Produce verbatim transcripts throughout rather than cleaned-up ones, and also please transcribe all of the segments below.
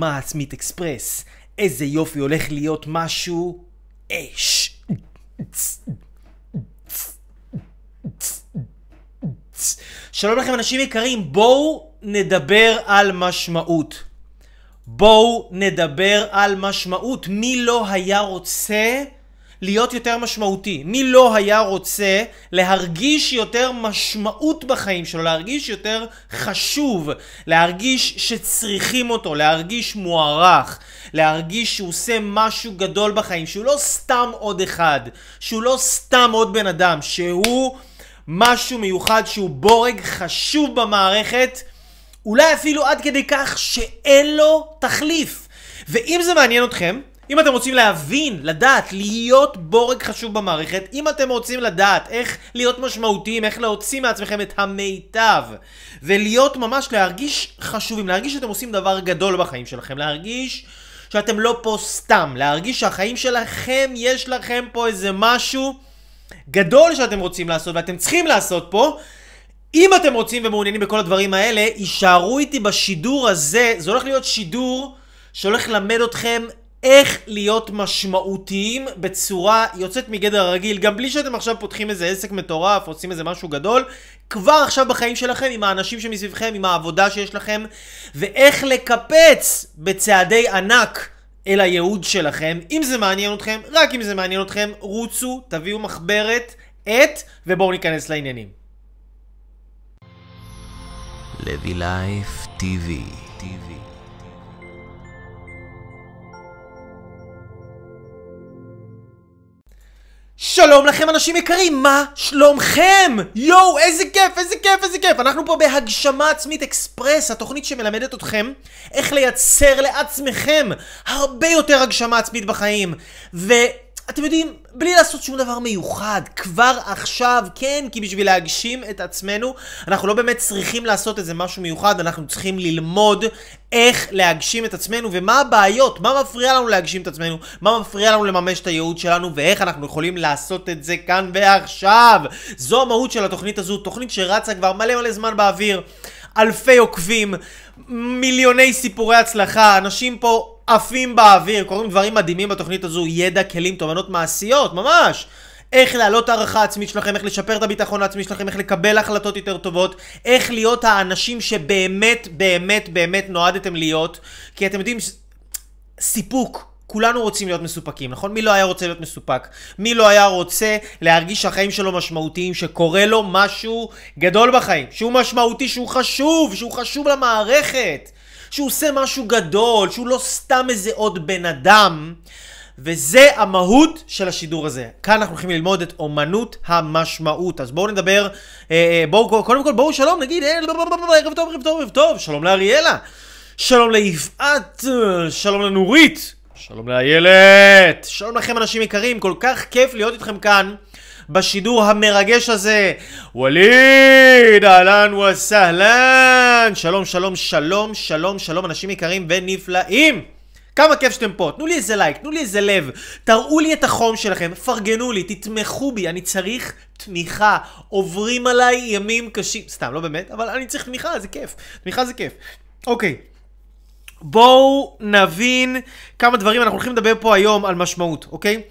מה עצמית אקספרס, איזה יופי, הולך להיות משהו אש. שלום לכם אנשים יקרים, בואו נדבר על משמעות. בואו נדבר על משמעות. מי לא היה רוצה להיות יותר משמעותי? מי לא היה רוצה להרגיש יותר משמעות בחיים שלו, להרגיש יותר חשוב, להרגיש שצריכים אותו, להרגיש מוערך, להרגיש שהוא עושה משהו גדול בחיים, שהוא לא סתם עוד אחד, שהוא לא סתם עוד בן אדם, שהוא משהו מיוחד, שהוא בורג חשוב במערכת, אולי אפילו עד כדי כך שאין לו תחליף. ואם זה מעניין אתכם, אם אתם רוצים להבין, לדעת, להיות בורג חשוב במערכת, אם אתם רוצים לדעת איך להיות משמעותיים, איך להוציא מעצמכם את המיטב, ולהיות ממש, להרגיש חשובים, להרגיש שאתם עושים דבר גדול בחיים שלכם, להרגיש שאתם לא פה סתם, להרגיש שהחיים שלכם, יש לכם פה איזה משהו גדול שאתם רוצים לעשות ואתם צריכים לעשות פה. אם אתם רוצים ומעוניינים בכל הדברים האלה, יישארו איתי בשידור הזה. זה הולך להיות שידור שהולך ללמד אתכם איך להיות משמעותיים בצורה יוצאת מגדר הרגיל, גם בלי שאתם עכשיו פותחים איזה עסק מטורף, עושים איזה משהו גדול, כבר עכשיו בחיים שלכם, עם האנשים שמסביבכם, עם העבודה שיש לכם, ואיך לקפץ בצעדי ענק אל הייעוד שלכם. אם זה מעניין אתכם, רק אם זה מעניין אתכם, רוצו, תביאו מחברת, את, ובואו ניכנס לעניינים. לוי לייף טי וי. שלום לכם אנשים יקרים, מה שלומכם? יואו, איזה כיף, איזה כיף, איזה כיף. אנחנו פה בהגשמה עצמית אקספרס, התוכנית שמלמדת אתכם איך לייצר לעצמכם הרבה יותר הגשמה עצמית בחיים. ואתם יודעים, בלי לעשות שום דבר מיוחד, כבר עכשיו, כן, כי בשביל להגשים את עצמנו, אנחנו לא באמת צריכים לעשות איזה משהו מיוחד, אנחנו צריכים ללמוד איך להגשים את עצמנו, ומה הבעיות, מה מפריע לנו להגשים את עצמנו, מה מפריע לנו לממש את הייעוד שלנו, ואיך אנחנו יכולים לעשות את זה כאן ועכשיו. זו המהות של התוכנית הזו, תוכנית שרצה כבר מלא מלא זמן באוויר, אלפי עוקבים, מיליוני סיפורי הצלחה, אנשים פה עפים באוויר, קוראים דברים מדהימים בתוכנית הזו, ידע, כלים, תובנות מעשיות, ממש. איך להעלות הערכה עצמית שלכם, איך לשפר את הביטחון העצמי שלכם, איך לקבל החלטות יותר טובות, איך להיות האנשים שבאמת, באמת, באמת נועדתם להיות. כי אתם יודעים, סיפוק. כולנו רוצים להיות מסופקים, נכון? מי לא היה רוצה להיות מסופק? מי לא היה רוצה להרגיש שהחיים שלו משמעותיים, שקורה לו משהו גדול בחיים, שהוא משמעותי, שהוא חשוב, שהוא חשוב למערכת, שהוא עושה משהו גדול, שהוא לא סתם איזה עוד בן אדם. וזה המהות של השידור הזה. כאן אנחנו הולכים ללמוד את אומנות המשמעות. אז בואו נדבר, בואו, קודם כל בואו שלום, נגיד, ערב טוב, ערב טוב, ערב טוב, שלום לאריאלה, שלום ליפעת, שלום לנורית, שלום לאיילת. שלום לכם אנשים יקרים, כל כך כיף להיות איתכם כאן בשידור המרגש הזה. וליד, אהלן וסהלן, שלום שלום שלום שלום שלום אנשים יקרים ונפלאים, כמה כיף שאתם פה. תנו לי איזה לייק, תנו לי איזה לב, תראו לי את החום שלכם, פרגנו לי, תתמכו בי, אני צריך תמיכה, עוברים עליי ימים קשים, סתם לא באמת, אבל אני צריך תמיכה, זה כיף, תמיכה זה כיף. אוקיי, בואו נבין כמה דברים אנחנו הולכים לדבר פה היום על משמעות, אוקיי?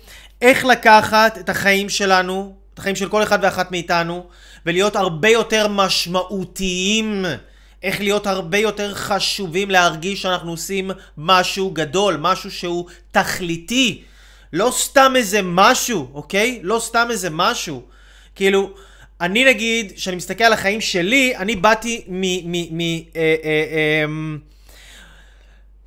איך לקחת את החיים שלנו, את החיים של כל אחד ואחת מאיתנו, ולהיות הרבה יותר משמעותיים, איך להיות הרבה יותר חשובים, להרגיש שאנחנו עושים משהו גדול, משהו שהוא תכליתי, לא סתם איזה משהו, אוקיי? לא סתם איזה משהו, כאילו אני נגיד, שאני מסתכל על החיים שלי, אני באתי מ... מ... מ... אה... אה... אה...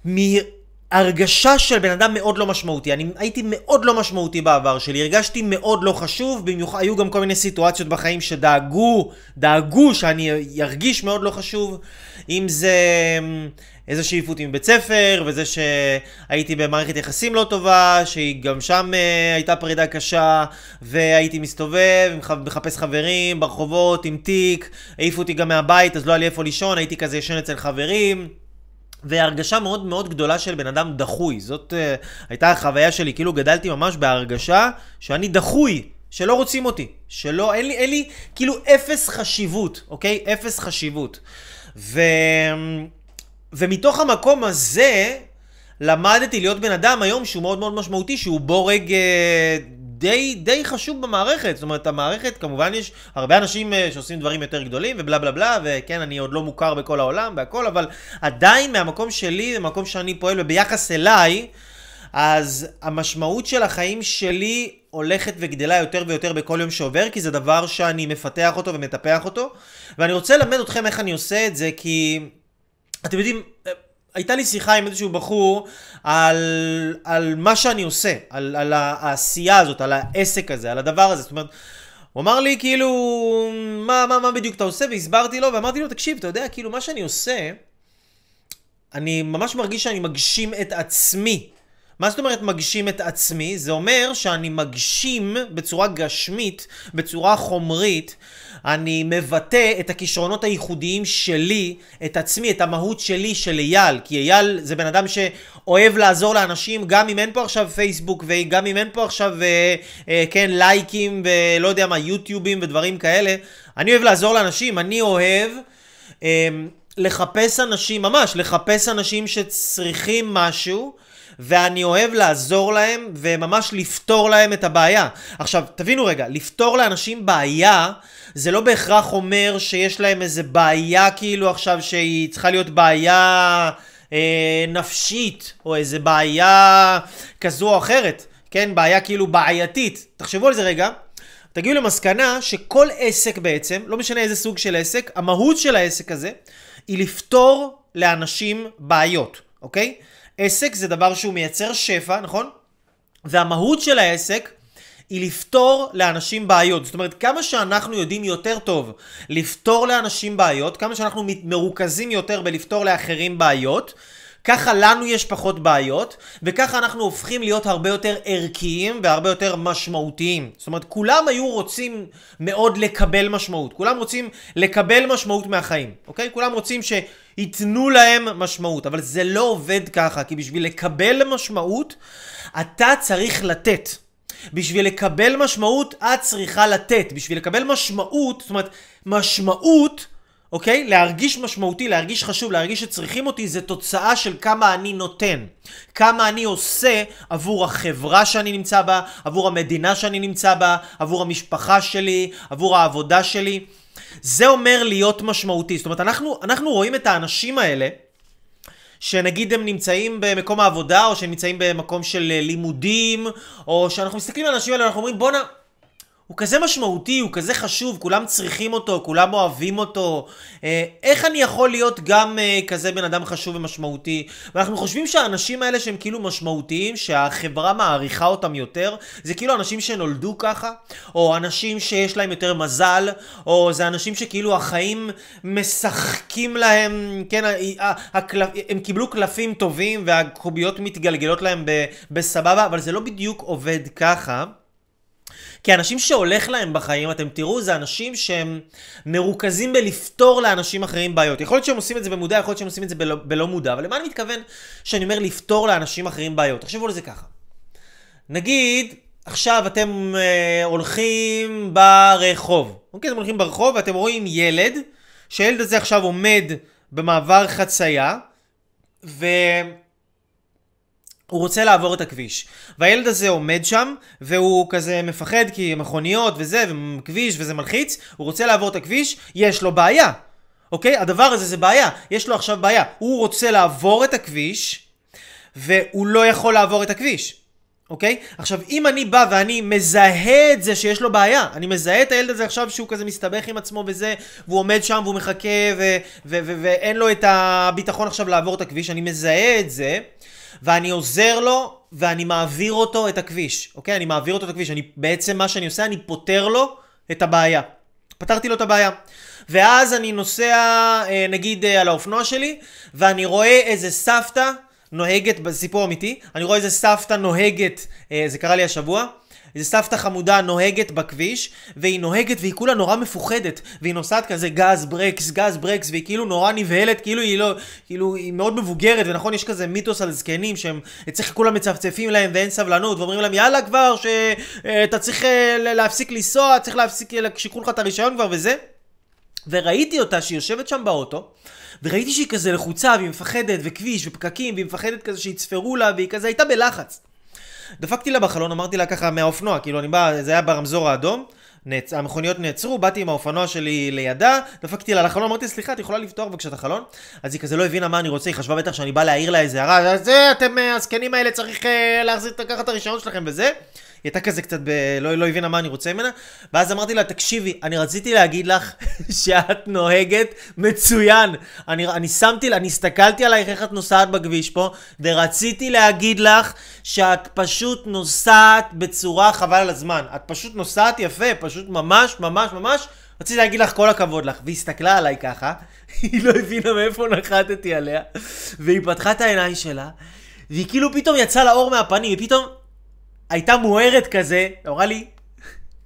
מהרגשה של בן אדם מאוד לא משמעותי. אני הייתי מאוד לא משמעותי בעבר שלי, הרגשתי מאוד לא חשוב, במיוחד היו גם כל מיני סיטואציות בחיים שדאגו, דאגו שאני ירגיש מאוד לא חשוב, אם זה איזה שאיפות עם בית ספר, וזה שהייתי במערכת יחסים לא טובה, שגם שם הייתה פרידה קשה, והייתי מסתובב, מחפש חברים ברחובות עם תיק, העיפו אותי גם מהבית, אז לא היה לי איפה לישון, הייתי כזה ישן אצל חברים, והרגשה מאוד מאוד גדולה של בן אדם דחוי. זאת uh, הייתה החוויה שלי, כאילו גדלתי ממש בהרגשה שאני דחוי, שלא רוצים אותי, שלא, אין לי, אין לי כאילו אפס חשיבות, אוקיי? אפס חשיבות. ו... ומתוך המקום הזה למדתי להיות בן אדם היום שהוא מאוד מאוד משמעותי, שהוא בורג די, די חשוב במערכת. זאת אומרת, המערכת, כמובן יש הרבה אנשים שעושים דברים יותר גדולים ובלה בלה בלה, וכן, אני עוד לא מוכר בכל העולם, בהכל, אבל עדיין מהמקום שלי, במקום שאני פועל וביחס אליי, אז המשמעות של החיים שלי הולכת וגדלה יותר ויותר בכל יום שעובר, כי זה דבר שאני מפתח אותו ומטפח אותו. ואני רוצה ללמד אתכם איך אני עושה את זה, כי אתם יודעים, הייתה לי שיחה עם איזשהו בחור על, על מה שאני עושה, על, על העשייה הזאת, על העסק הזה, על הדבר הזה. זאת אומרת, הוא אמר לי כאילו, מה, מה, מה בדיוק אתה עושה? והסברתי לו ואמרתי לו, תקשיב, אתה יודע, כאילו מה שאני עושה, אני ממש מרגיש שאני מגשים את עצמי. מה זאת אומרת מגשים את עצמי? זה אומר שאני מגשים בצורה גשמית, בצורה חומרית, אני מבטא את הכישרונות הייחודיים שלי, את עצמי, את המהות שלי של אייל, כי אייל זה בן אדם שאוהב לעזור לאנשים, גם אם אין פה עכשיו פייסבוק, וגם אם אין פה עכשיו אה, אה, כן, לייקים ולא יודע מה, יוטיובים ודברים כאלה. אני אוהב לעזור לאנשים, אני אוהב... אה, לחפש אנשים, ממש, לחפש אנשים שצריכים משהו, ואני אוהב לעזור להם, וממש לפתור להם את הבעיה. עכשיו, תבינו רגע, לפתור לאנשים בעיה, זה לא בהכרח אומר שיש להם איזה בעיה, כאילו עכשיו שהיא צריכה להיות בעיה אה, נפשית, או איזה בעיה כזו או אחרת, כן, בעיה כאילו בעייתית. תחשבו על זה רגע. תגיעו למסקנה שכל עסק בעצם, לא משנה איזה סוג של עסק, המהות של העסק הזה היא לפתור לאנשים בעיות, אוקיי? עסק זה דבר שהוא מייצר שפע, נכון? והמהות של העסק היא לפתור לאנשים בעיות. זאת אומרת, כמה שאנחנו יודעים יותר טוב לפתור לאנשים בעיות, כמה שאנחנו מרוכזים יותר בלפתור לאחרים בעיות, ככה לנו יש פחות בעיות, וככה אנחנו הופכים להיות הרבה יותר ערכיים והרבה יותר משמעותיים. זאת אומרת, כולם היו רוצים מאוד לקבל משמעות. כולם רוצים לקבל משמעות מהחיים, אוקיי? כולם רוצים שיתנו להם משמעות, אבל זה לא עובד ככה, כי בשביל לקבל משמעות, אתה צריך לתת. בשביל לקבל משמעות, את צריכה לתת. בשביל לקבל משמעות, זאת אומרת, משמעות, אוקיי? להרגיש משמעותי, להרגיש חשוב, להרגיש שצריכים אותי, זה תוצאה של כמה אני נותן. כמה אני עושה עבור החברה שאני נמצא בה, עבור המדינה שאני נמצא בה, עבור המשפחה שלי, עבור העבודה שלי. זה אומר להיות משמעותי. זאת אומרת, אנחנו, אנחנו רואים את האנשים האלה, שנגיד הם נמצאים במקום העבודה, או שהם נמצאים במקום של לימודים, או שאנחנו מסתכלים על האנשים האלה, אנחנו אומרים, בוא נ... הוא כזה משמעותי, הוא כזה חשוב, כולם צריכים אותו, כולם אוהבים אותו. איך אני יכול להיות גם כזה בן אדם חשוב ומשמעותי? ואנחנו חושבים שהאנשים האלה שהם כאילו משמעותיים, שהחברה מעריכה אותם יותר, זה כאילו אנשים שנולדו ככה, או אנשים שיש להם יותר מזל, או זה אנשים שכאילו החיים משחקים להם, כן, הם קיבלו קלפים טובים והקוביות מתגלגלות להם בסבבה, אבל זה לא בדיוק עובד ככה. כי אנשים שהולך להם בחיים, אתם תראו, זה אנשים שהם מרוכזים בלפתור לאנשים אחרים בעיות. יכול להיות שהם עושים את זה במודע, יכול להיות שהם עושים את זה בלא, בלא מודע, אבל למה אני מתכוון שאני אומר לפתור לאנשים אחרים בעיות? תחשבו על זה ככה. נגיד, עכשיו אתם אה, הולכים ברחוב. אוקיי, אתם הולכים ברחוב ואתם רואים ילד, שהילד הזה עכשיו עומד במעבר חצייה, ו... הוא רוצה לעבור את הכביש, והילד הזה עומד שם, והוא כזה מפחד כי מכוניות וזה, וכביש וזה מלחיץ, הוא רוצה לעבור את הכביש, יש לו בעיה, אוקיי? הדבר הזה זה בעיה, יש לו עכשיו בעיה, הוא רוצה לעבור את הכביש, והוא לא יכול לעבור את הכביש, אוקיי? עכשיו, אם אני בא ואני מזהה את זה שיש לו בעיה, אני מזהה את הילד הזה עכשיו שהוא כזה מסתבך עם עצמו וזה, והוא עומד שם והוא מחכה, ואין לו את הביטחון עכשיו לעבור את הכביש, אני מזהה את זה, ואני עוזר לו, ואני מעביר אותו את הכביש, אוקיי? אני מעביר אותו את הכביש, אני, בעצם מה שאני עושה, אני פותר לו את הבעיה. פתרתי לו את הבעיה. ואז אני נוסע, נגיד, על האופנוע שלי, ואני רואה איזה סבתא נוהגת, בסיפור אמיתי, אני רואה איזה סבתא נוהגת, זה קרה לי השבוע, איזה סבתא חמודה נוהגת בכביש, והיא נוהגת והיא כולה נורא מפוחדת, והיא נוסעת כזה גז ברקס, גז ברקס, והיא כאילו נורא נבהלת, כאילו היא לא, כאילו היא מאוד מבוגרת, ונכון יש כזה מיתוס על זקנים שהם צריך כולם מצפצפים להם ואין סבלנות, ואומרים להם יאללה כבר שאתה צריך להפסיק לנסוע, צריך להפסיק שיקחו לך את הרישיון כבר וזה, וראיתי אותה שהיא יושבת שם באוטו, וראיתי שהיא כזה לחוצה, והיא מפחדת, וכביש, ופקקים, והיא מפחדת כזה שיצפרו לה, והיא כזה הייתה בלחץ. דפקתי לה בחלון, אמרתי לה ככה מהאופנוע, כאילו אני בא, זה היה ברמזור האדום, נעצ... המכוניות נעצרו, באתי עם האופנוע שלי לידה, דפקתי לה לחלון, אמרתי, סליחה, את יכולה לפתוח בבקשה את החלון? אז היא כזה לא הבינה מה אני רוצה, היא חשבה בטח שאני בא להעיר לה איזה הרע, אז זה, אתם הזקנים האלה, צריך להחזיר, לקחת את הרישיון שלכם וזה. היא הייתה כזה קצת, ב... לא, לא הבינה מה אני רוצה ממנה, ואז אמרתי לה, תקשיבי, אני רציתי להגיד לך שאת נוהגת מצוין, אני, אני שמתי, אני הסתכלתי עלייך איך את נוסעת בכביש פה, ורציתי להגיד לך שאת פשוט נוסעת בצורה חבל על הזמן, את פשוט נוסעת יפה, פשוט ממש ממש ממש, רציתי להגיד לך כל הכבוד לך, והיא הסתכלה עליי ככה, היא לא הבינה מאיפה נחתתי עליה, והיא פתחה את העיניים שלה, והיא כאילו פתאום יצאה לאור מהפנים, היא פתאום הייתה מוארת כזה, אמרה לי,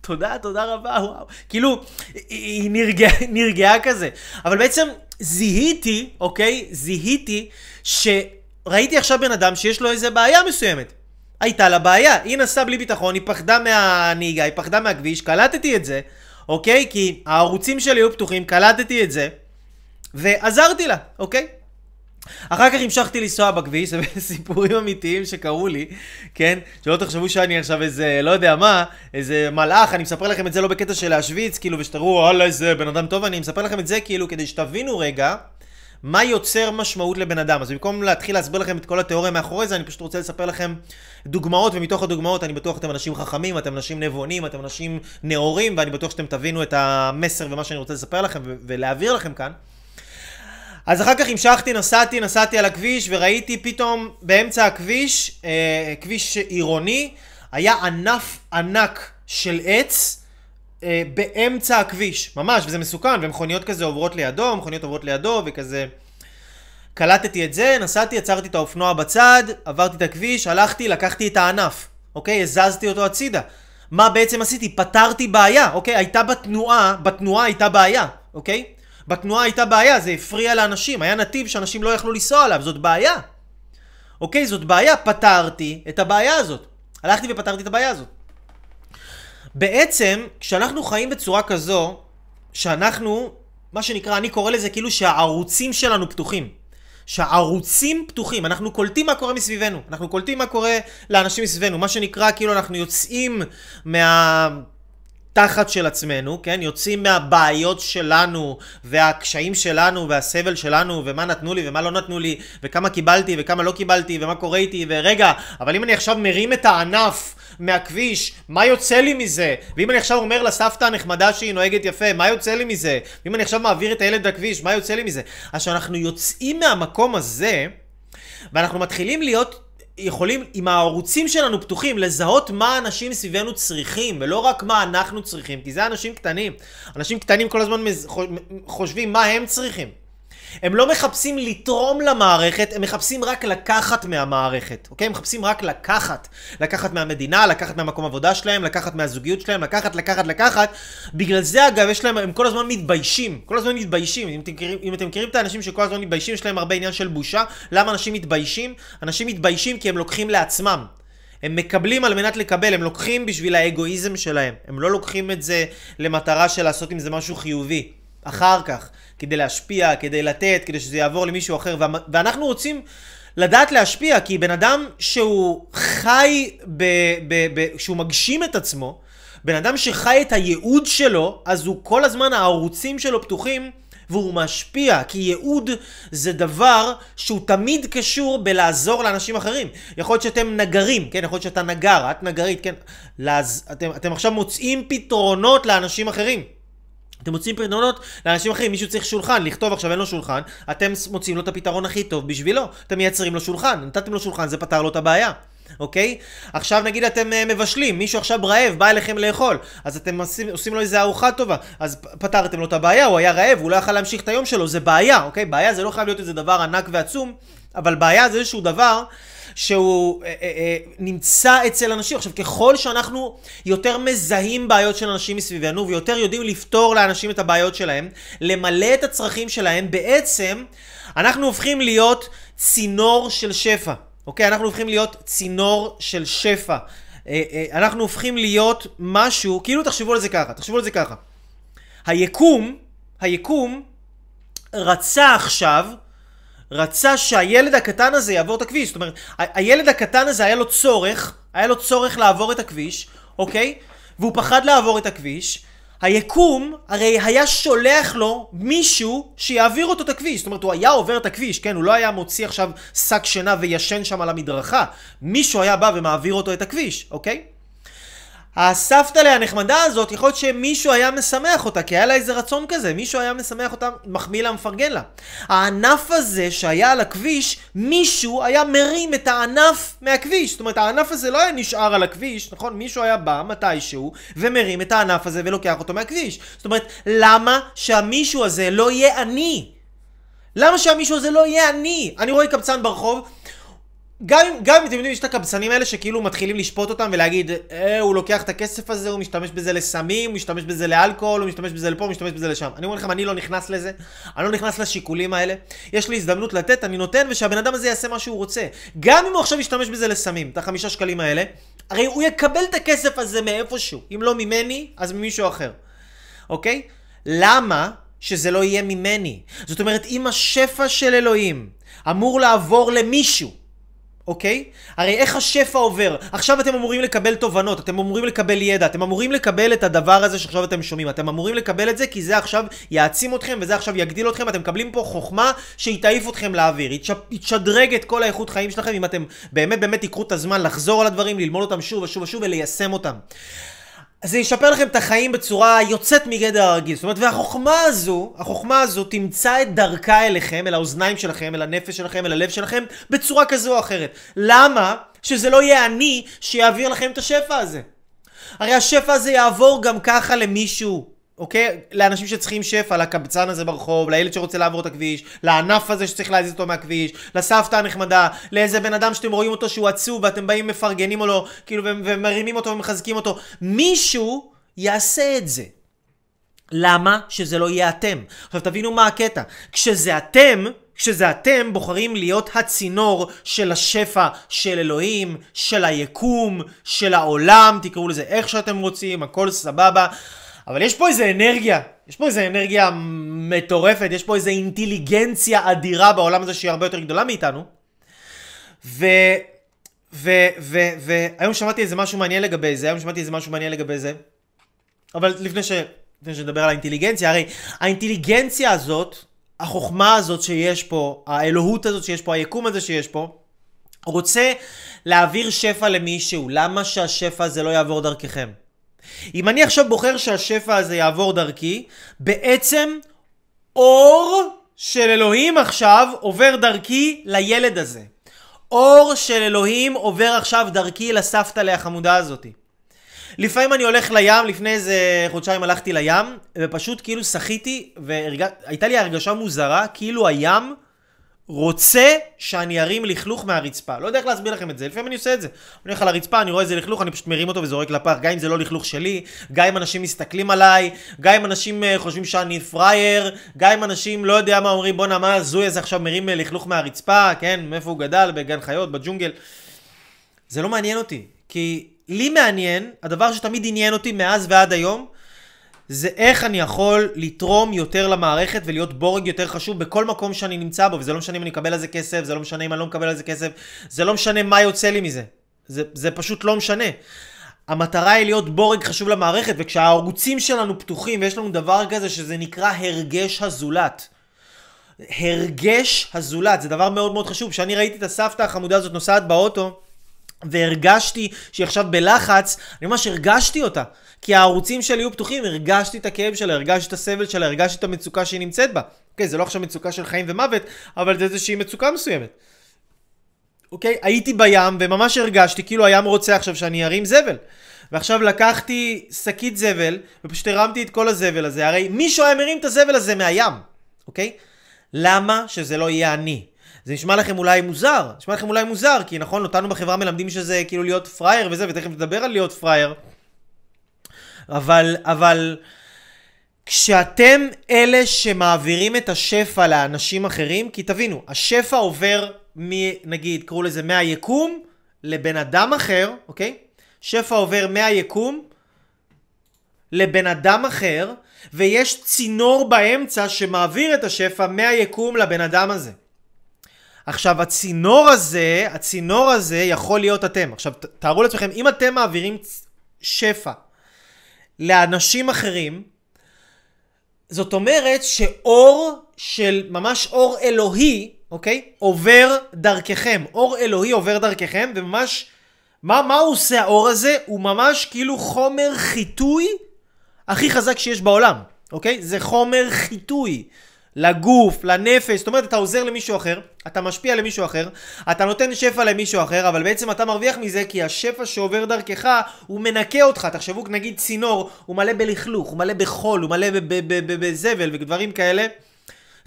תודה, תודה רבה, וואו. כאילו, היא נרגעה, נרגעה כזה. אבל בעצם זיהיתי, אוקיי, זיהיתי שראיתי עכשיו בן אדם שיש לו איזה בעיה מסוימת. הייתה לה בעיה, היא נסעה בלי ביטחון, היא פחדה מהנהיגה, היא פחדה מהכביש, קלטתי את זה, אוקיי? כי הערוצים שלי היו פתוחים, קלטתי את זה, ועזרתי לה, אוקיי? אחר כך המשכתי לנסוע בכביש, סיפורים אמיתיים שקרו לי, כן? שלא תחשבו שאני עכשיו איזה, לא יודע מה, איזה מלאך, אני מספר לכם את זה לא בקטע של להשוויץ, כאילו, ושתראו, הלאה, איזה בן אדם טוב, אני מספר לכם את זה, כאילו, כדי שתבינו רגע, מה יוצר משמעות לבן אדם. אז במקום להתחיל להסביר לכם את כל התיאוריה מאחורי זה, אני פשוט רוצה לספר לכם דוגמאות, ומתוך הדוגמאות אני בטוח שאתם אנשים חכמים, אתם אנשים נבונים, אתם אנשים נאורים, ואני בטוח שאתם תבינו את המסר ומה שאני רוצה לספר לכם ולהעביר לכם כאן. אז אחר כך המשכתי, נסעתי, נסעתי על הכביש, וראיתי פתאום באמצע הכביש, אה, כביש עירוני, היה ענף ענק של עץ אה, באמצע הכביש, ממש, וזה מסוכן, ומכוניות כזה עוברות לידו, מכוניות עוברות לידו, וכזה, קלטתי את זה, נסעתי, עצרתי את האופנוע בצד, עברתי את הכביש, הלכתי, לקחתי את הענף, אוקיי? הזזתי אותו הצידה. מה בעצם עשיתי? פתרתי בעיה, אוקיי? הייתה בתנועה, בתנועה הייתה בעיה, אוקיי? בתנועה הייתה בעיה, זה הפריע לאנשים, היה נתיב שאנשים לא יכלו לנסוע עליו, זאת בעיה. אוקיי, זאת בעיה, פתרתי את הבעיה הזאת. הלכתי ופתרתי את הבעיה הזאת. בעצם, כשאנחנו חיים בצורה כזו, שאנחנו, מה שנקרא, אני קורא לזה כאילו שהערוצים שלנו פתוחים. שהערוצים פתוחים, אנחנו קולטים מה קורה מסביבנו, אנחנו קולטים מה קורה לאנשים מסביבנו, מה שנקרא כאילו אנחנו יוצאים מה... תחת של עצמנו, כן? יוצאים מהבעיות שלנו, והקשיים שלנו, והסבל שלנו, ומה נתנו לי, ומה לא נתנו לי, וכמה קיבלתי, וכמה לא קיבלתי, ומה קורה איתי, ורגע, אבל אם אני עכשיו מרים את הענף מהכביש, מה יוצא לי מזה? ואם אני עכשיו אומר לסבתא הנחמדה שהיא נוהגת יפה, מה יוצא לי מזה? ואם אני עכשיו מעביר את הילד לכביש, מה יוצא לי מזה? אז שאנחנו יוצאים מהמקום הזה, ואנחנו מתחילים להיות... יכולים, אם הערוצים שלנו פתוחים, לזהות מה האנשים סביבנו צריכים, ולא רק מה אנחנו צריכים, כי זה אנשים קטנים. אנשים קטנים כל הזמן חושבים מה הם צריכים. הם לא מחפשים לתרום למערכת, הם מחפשים רק לקחת מהמערכת, אוקיי? הם מחפשים רק לקחת. לקחת מהמדינה, לקחת מהמקום עבודה שלהם, לקחת מהזוגיות שלהם, לקחת, לקחת, לקחת. בגלל זה, אגב, יש להם, הם כל הזמן מתביישים. כל הזמן מתביישים. אם אתם מכירים, אם אתם מכירים את האנשים שכל הזמן מתביישים, יש להם הרבה עניין של בושה. למה אנשים מתביישים? אנשים מתביישים כי הם לוקחים לעצמם. הם מקבלים על מנת לקבל, הם לוקחים בשביל האגואיזם שלהם. הם לא לוקחים את זה למטרה של לעשות עם זה משהו חיובי. אחר כך, כדי להשפיע, כדי לתת, כדי שזה יעבור למישהו אחר, ואנחנו רוצים לדעת להשפיע, כי בן אדם שהוא חי, שהוא מגשים את עצמו, בן אדם שחי את הייעוד שלו, אז הוא כל הזמן הערוצים שלו פתוחים, והוא משפיע, כי ייעוד זה דבר שהוא תמיד קשור בלעזור לאנשים אחרים. יכול להיות שאתם נגרים, כן? יכול להיות שאתה נגר, את נגרית, כן? לעז... אתם, אתם עכשיו מוצאים פתרונות לאנשים אחרים. אתם מוצאים פתרונות לאנשים אחרים, מישהו צריך שולחן, לכתוב עכשיו אין לו שולחן, אתם מוצאים לו את הפתרון הכי טוב בשבילו, אתם מייצרים לו שולחן, נתתם לו שולחן, זה פתר לו את הבעיה, אוקיי? עכשיו נגיד אתם מבשלים, מישהו עכשיו רעב, בא אליכם לאכול, אז אתם עושים, עושים לו איזה ארוחה טובה, אז פתרתם לו את הבעיה, הוא היה רעב, הוא לא יכל להמשיך את היום שלו, זה בעיה, אוקיי? בעיה זה לא חייב להיות איזה דבר ענק ועצום, אבל בעיה זה איזשהו דבר שהוא אה, אה, אה, נמצא אצל אנשים. עכשיו, ככל שאנחנו יותר מזהים בעיות של אנשים מסביבנו, ויותר יודעים לפתור לאנשים את הבעיות שלהם, למלא את הצרכים שלהם, בעצם אנחנו הופכים להיות צינור של שפע. אוקיי? אנחנו הופכים להיות צינור של שפע. אה, אה, אנחנו הופכים להיות משהו, כאילו תחשבו על זה ככה, תחשבו על זה ככה. היקום, היקום רצה עכשיו, רצה שהילד הקטן הזה יעבור את הכביש. זאת אומרת, הילד הקטן הזה היה לו צורך, היה לו צורך לעבור את הכביש, אוקיי? והוא פחד לעבור את הכביש. היקום הרי היה שולח לו מישהו שיעביר אותו את הכביש. זאת אומרת, הוא היה עובר את הכביש, כן? הוא לא היה מוציא עכשיו שק שינה וישן שם על המדרכה. מישהו היה בא ומעביר אותו את הכביש, אוקיי? הסבתא להנחמדה הזאת, יכול להיות שמישהו היה משמח אותה, כי היה לה איזה רצון כזה, מישהו היה משמח אותה, מחמיא לה, מפרגן לה. הענף הזה שהיה על הכביש, מישהו היה מרים את הענף מהכביש. זאת אומרת, הענף הזה לא היה נשאר על הכביש, נכון? מישהו היה בא מתישהו ומרים את הענף הזה ולוקח אותו מהכביש. זאת אומרת, למה שהמישהו הזה לא יהיה אני? למה שהמישהו הזה לא יהיה אני? אני רואה קבצן ברחוב, גם גם אתם יודעים, יש את הקבצנים האלה שכאילו מתחילים לשפוט אותם ולהגיד, אה, הוא לוקח את הכסף הזה, הוא משתמש בזה לסמים, הוא משתמש בזה לאלכוהול, הוא משתמש בזה לפה, הוא משתמש בזה לשם. אני אומר לכם, אני לא נכנס לזה, אני לא נכנס לשיקולים האלה. יש לי הזדמנות לתת, אני נותן, ושהבן אדם הזה יעשה מה שהוא רוצה. גם אם הוא עכשיו ישתמש בזה לסמים, את החמישה שקלים האלה, הרי הוא יקבל את הכסף הזה מאיפשהו. אם לא ממני, אז ממישהו אחר. אוקיי? למה שזה לא יהיה ממני? זאת אומרת, אם השפע של אלוהים אמור לעבור למישהו, אוקיי? הרי איך השפע עובר? עכשיו אתם אמורים לקבל תובנות, אתם אמורים לקבל ידע, אתם אמורים לקבל את הדבר הזה שעכשיו אתם שומעים, אתם אמורים לקבל את זה כי זה עכשיו יעצים אתכם וזה עכשיו יגדיל אתכם, אתם מקבלים פה חוכמה שיתעיף אתכם לאוויר, יתשדרג את כל האיכות חיים שלכם אם אתם באמת באמת תיקחו את הזמן לחזור על הדברים, ללמוד אותם שוב ושוב ושוב וליישם אותם. זה ישפר לכם את החיים בצורה יוצאת מגדר הרגיל. זאת אומרת, והחוכמה הזו, החוכמה הזו תמצא את דרכה אליכם, אל האוזניים שלכם, אל הנפש שלכם, אל הלב שלכם, בצורה כזו או אחרת. למה שזה לא יהיה אני שיעביר לכם את השפע הזה? הרי השפע הזה יעבור גם ככה למישהו, אוקיי? לאנשים שצריכים שפע, לקבצן הזה ברחוב, לילד שרוצה לעבור את הכביש, לענף הזה שצריך להזיז אותו מהכביש, לסבתא הנחמדה, לאיזה בן אדם שאתם רואים אותו שהוא עצוב ואתם באים מפרגנים או לא, כאילו, ומרימים אותו ומחזקים אותו. מישהו יעשה את זה. למה שזה לא יהיה אתם? עכשיו תבינו מה הקטע. כשזה אתם, כשזה אתם בוחרים להיות הצינור של השפע של אלוהים, של היקום, של העולם, תקראו לזה איך שאתם רוצים, הכל סבבה. אבל יש פה איזו אנרגיה, יש פה איזו אנרגיה מטורפת, יש פה איזו אינטליגנציה אדירה בעולם הזה שהיא הרבה יותר גדולה מאיתנו. ו... ו... ו... ו... היום שמעתי איזה משהו מעניין לגבי זה, היום שמעתי איזה משהו מעניין לגבי זה. אבל לפני ש... לפני שנדבר על האינטליגנציה, הרי האינטליגנציה הזאת, החוכמה הזאת שיש פה, האלוהות הזאת שיש פה, היקום הזה שיש פה, רוצה להעביר שפע למישהו. למה שהשפע הזה לא יעבור דרככם? אם אני עכשיו בוחר שהשפע הזה יעבור דרכי, בעצם אור של אלוהים עכשיו עובר דרכי לילד הזה. אור של אלוהים עובר עכשיו דרכי לסבתא להחמודה הזאת. לפעמים אני הולך לים, לפני איזה חודשיים הלכתי לים, ופשוט כאילו שחיתי, והייתה לי הרגשה מוזרה, כאילו הים רוצה שאני ארים לכלוך מהרצפה. לא יודע איך להסביר לכם את זה, לפעמים אני עושה את זה. אני הולך על הרצפה, אני רואה איזה לכלוך, אני פשוט מרים אותו וזורק לפח, גם אם זה לא לכלוך שלי, גם אם אנשים מסתכלים עליי, גם אם אנשים חושבים שאני פרייר, גם אם אנשים לא יודע מה אומרים, בוא נאמר, זוי איזה עכשיו מרים לכלוך מהרצפה, כן, מאיפה הוא גדל, בגן חיות, בג'ונגל. זה לא מעניין אותי, כי לי מעניין, הדבר שתמיד עניין אותי מאז ועד היום, זה איך אני יכול לתרום יותר למערכת ולהיות בורג יותר חשוב בכל מקום שאני נמצא בו. וזה לא משנה אם אני אקבל על זה כסף, זה לא משנה אם אני לא מקבל על זה כסף, זה לא משנה מה יוצא לי מזה. זה, זה פשוט לא משנה. המטרה היא להיות בורג חשוב למערכת, וכשהערוצים שלנו פתוחים ויש לנו דבר כזה שזה נקרא הרגש הזולת. הרגש הזולת, זה דבר מאוד מאוד חשוב. כשאני ראיתי את הסבתא החמודה הזאת נוסעת באוטו, והרגשתי שהיא עכשיו בלחץ, אני ממש הרגשתי אותה. כי הערוצים שלי היו פתוחים, הרגשתי את הכאב שלה, הרגשתי את הסבל שלה, הרגשתי את המצוקה שהיא נמצאת בה. אוקיי, זה לא עכשיו מצוקה של חיים ומוות, אבל זה איזושהי מצוקה מסוימת. אוקיי, הייתי בים וממש הרגשתי, כאילו הים רוצה עכשיו שאני ארים זבל. ועכשיו לקחתי שקית זבל ופשוט הרמתי את כל הזבל הזה. הרי מישהו היה מרים את הזבל הזה מהים. אוקיי? למה שזה לא יהיה אני? זה נשמע לכם אולי מוזר, נשמע לכם אולי מוזר, כי נכון, אותנו בחברה מלמדים שזה כאילו להיות פרייר וזה, ותכף נדבר על להיות פרייר. אבל, אבל, כשאתם אלה שמעבירים את השפע לאנשים אחרים, כי תבינו, השפע עובר מנגיד, קראו לזה מהיקום לבן אדם אחר, אוקיי? שפע עובר מהיקום לבן אדם אחר, ויש צינור באמצע שמעביר את השפע מהיקום לבן אדם הזה. עכשיו הצינור הזה, הצינור הזה יכול להיות אתם. עכשיו תארו לעצמכם, אם אתם מעבירים שפע לאנשים אחרים, זאת אומרת שאור של ממש אור אלוהי, אוקיי? עובר דרככם. אור אלוהי עובר דרככם, וממש, מה, מה הוא עושה האור הזה? הוא ממש כאילו חומר חיתוי הכי חזק שיש בעולם, אוקיי? זה חומר חיתוי. לגוף, לנפש, זאת אומרת אתה עוזר למישהו אחר, אתה משפיע למישהו אחר, אתה נותן שפע למישהו אחר, אבל בעצם אתה מרוויח מזה כי השפע שעובר דרכך הוא מנקה אותך. תחשבו נגיד צינור, הוא מלא בלכלוך, הוא מלא בחול, הוא מלא בזבל ודברים כאלה,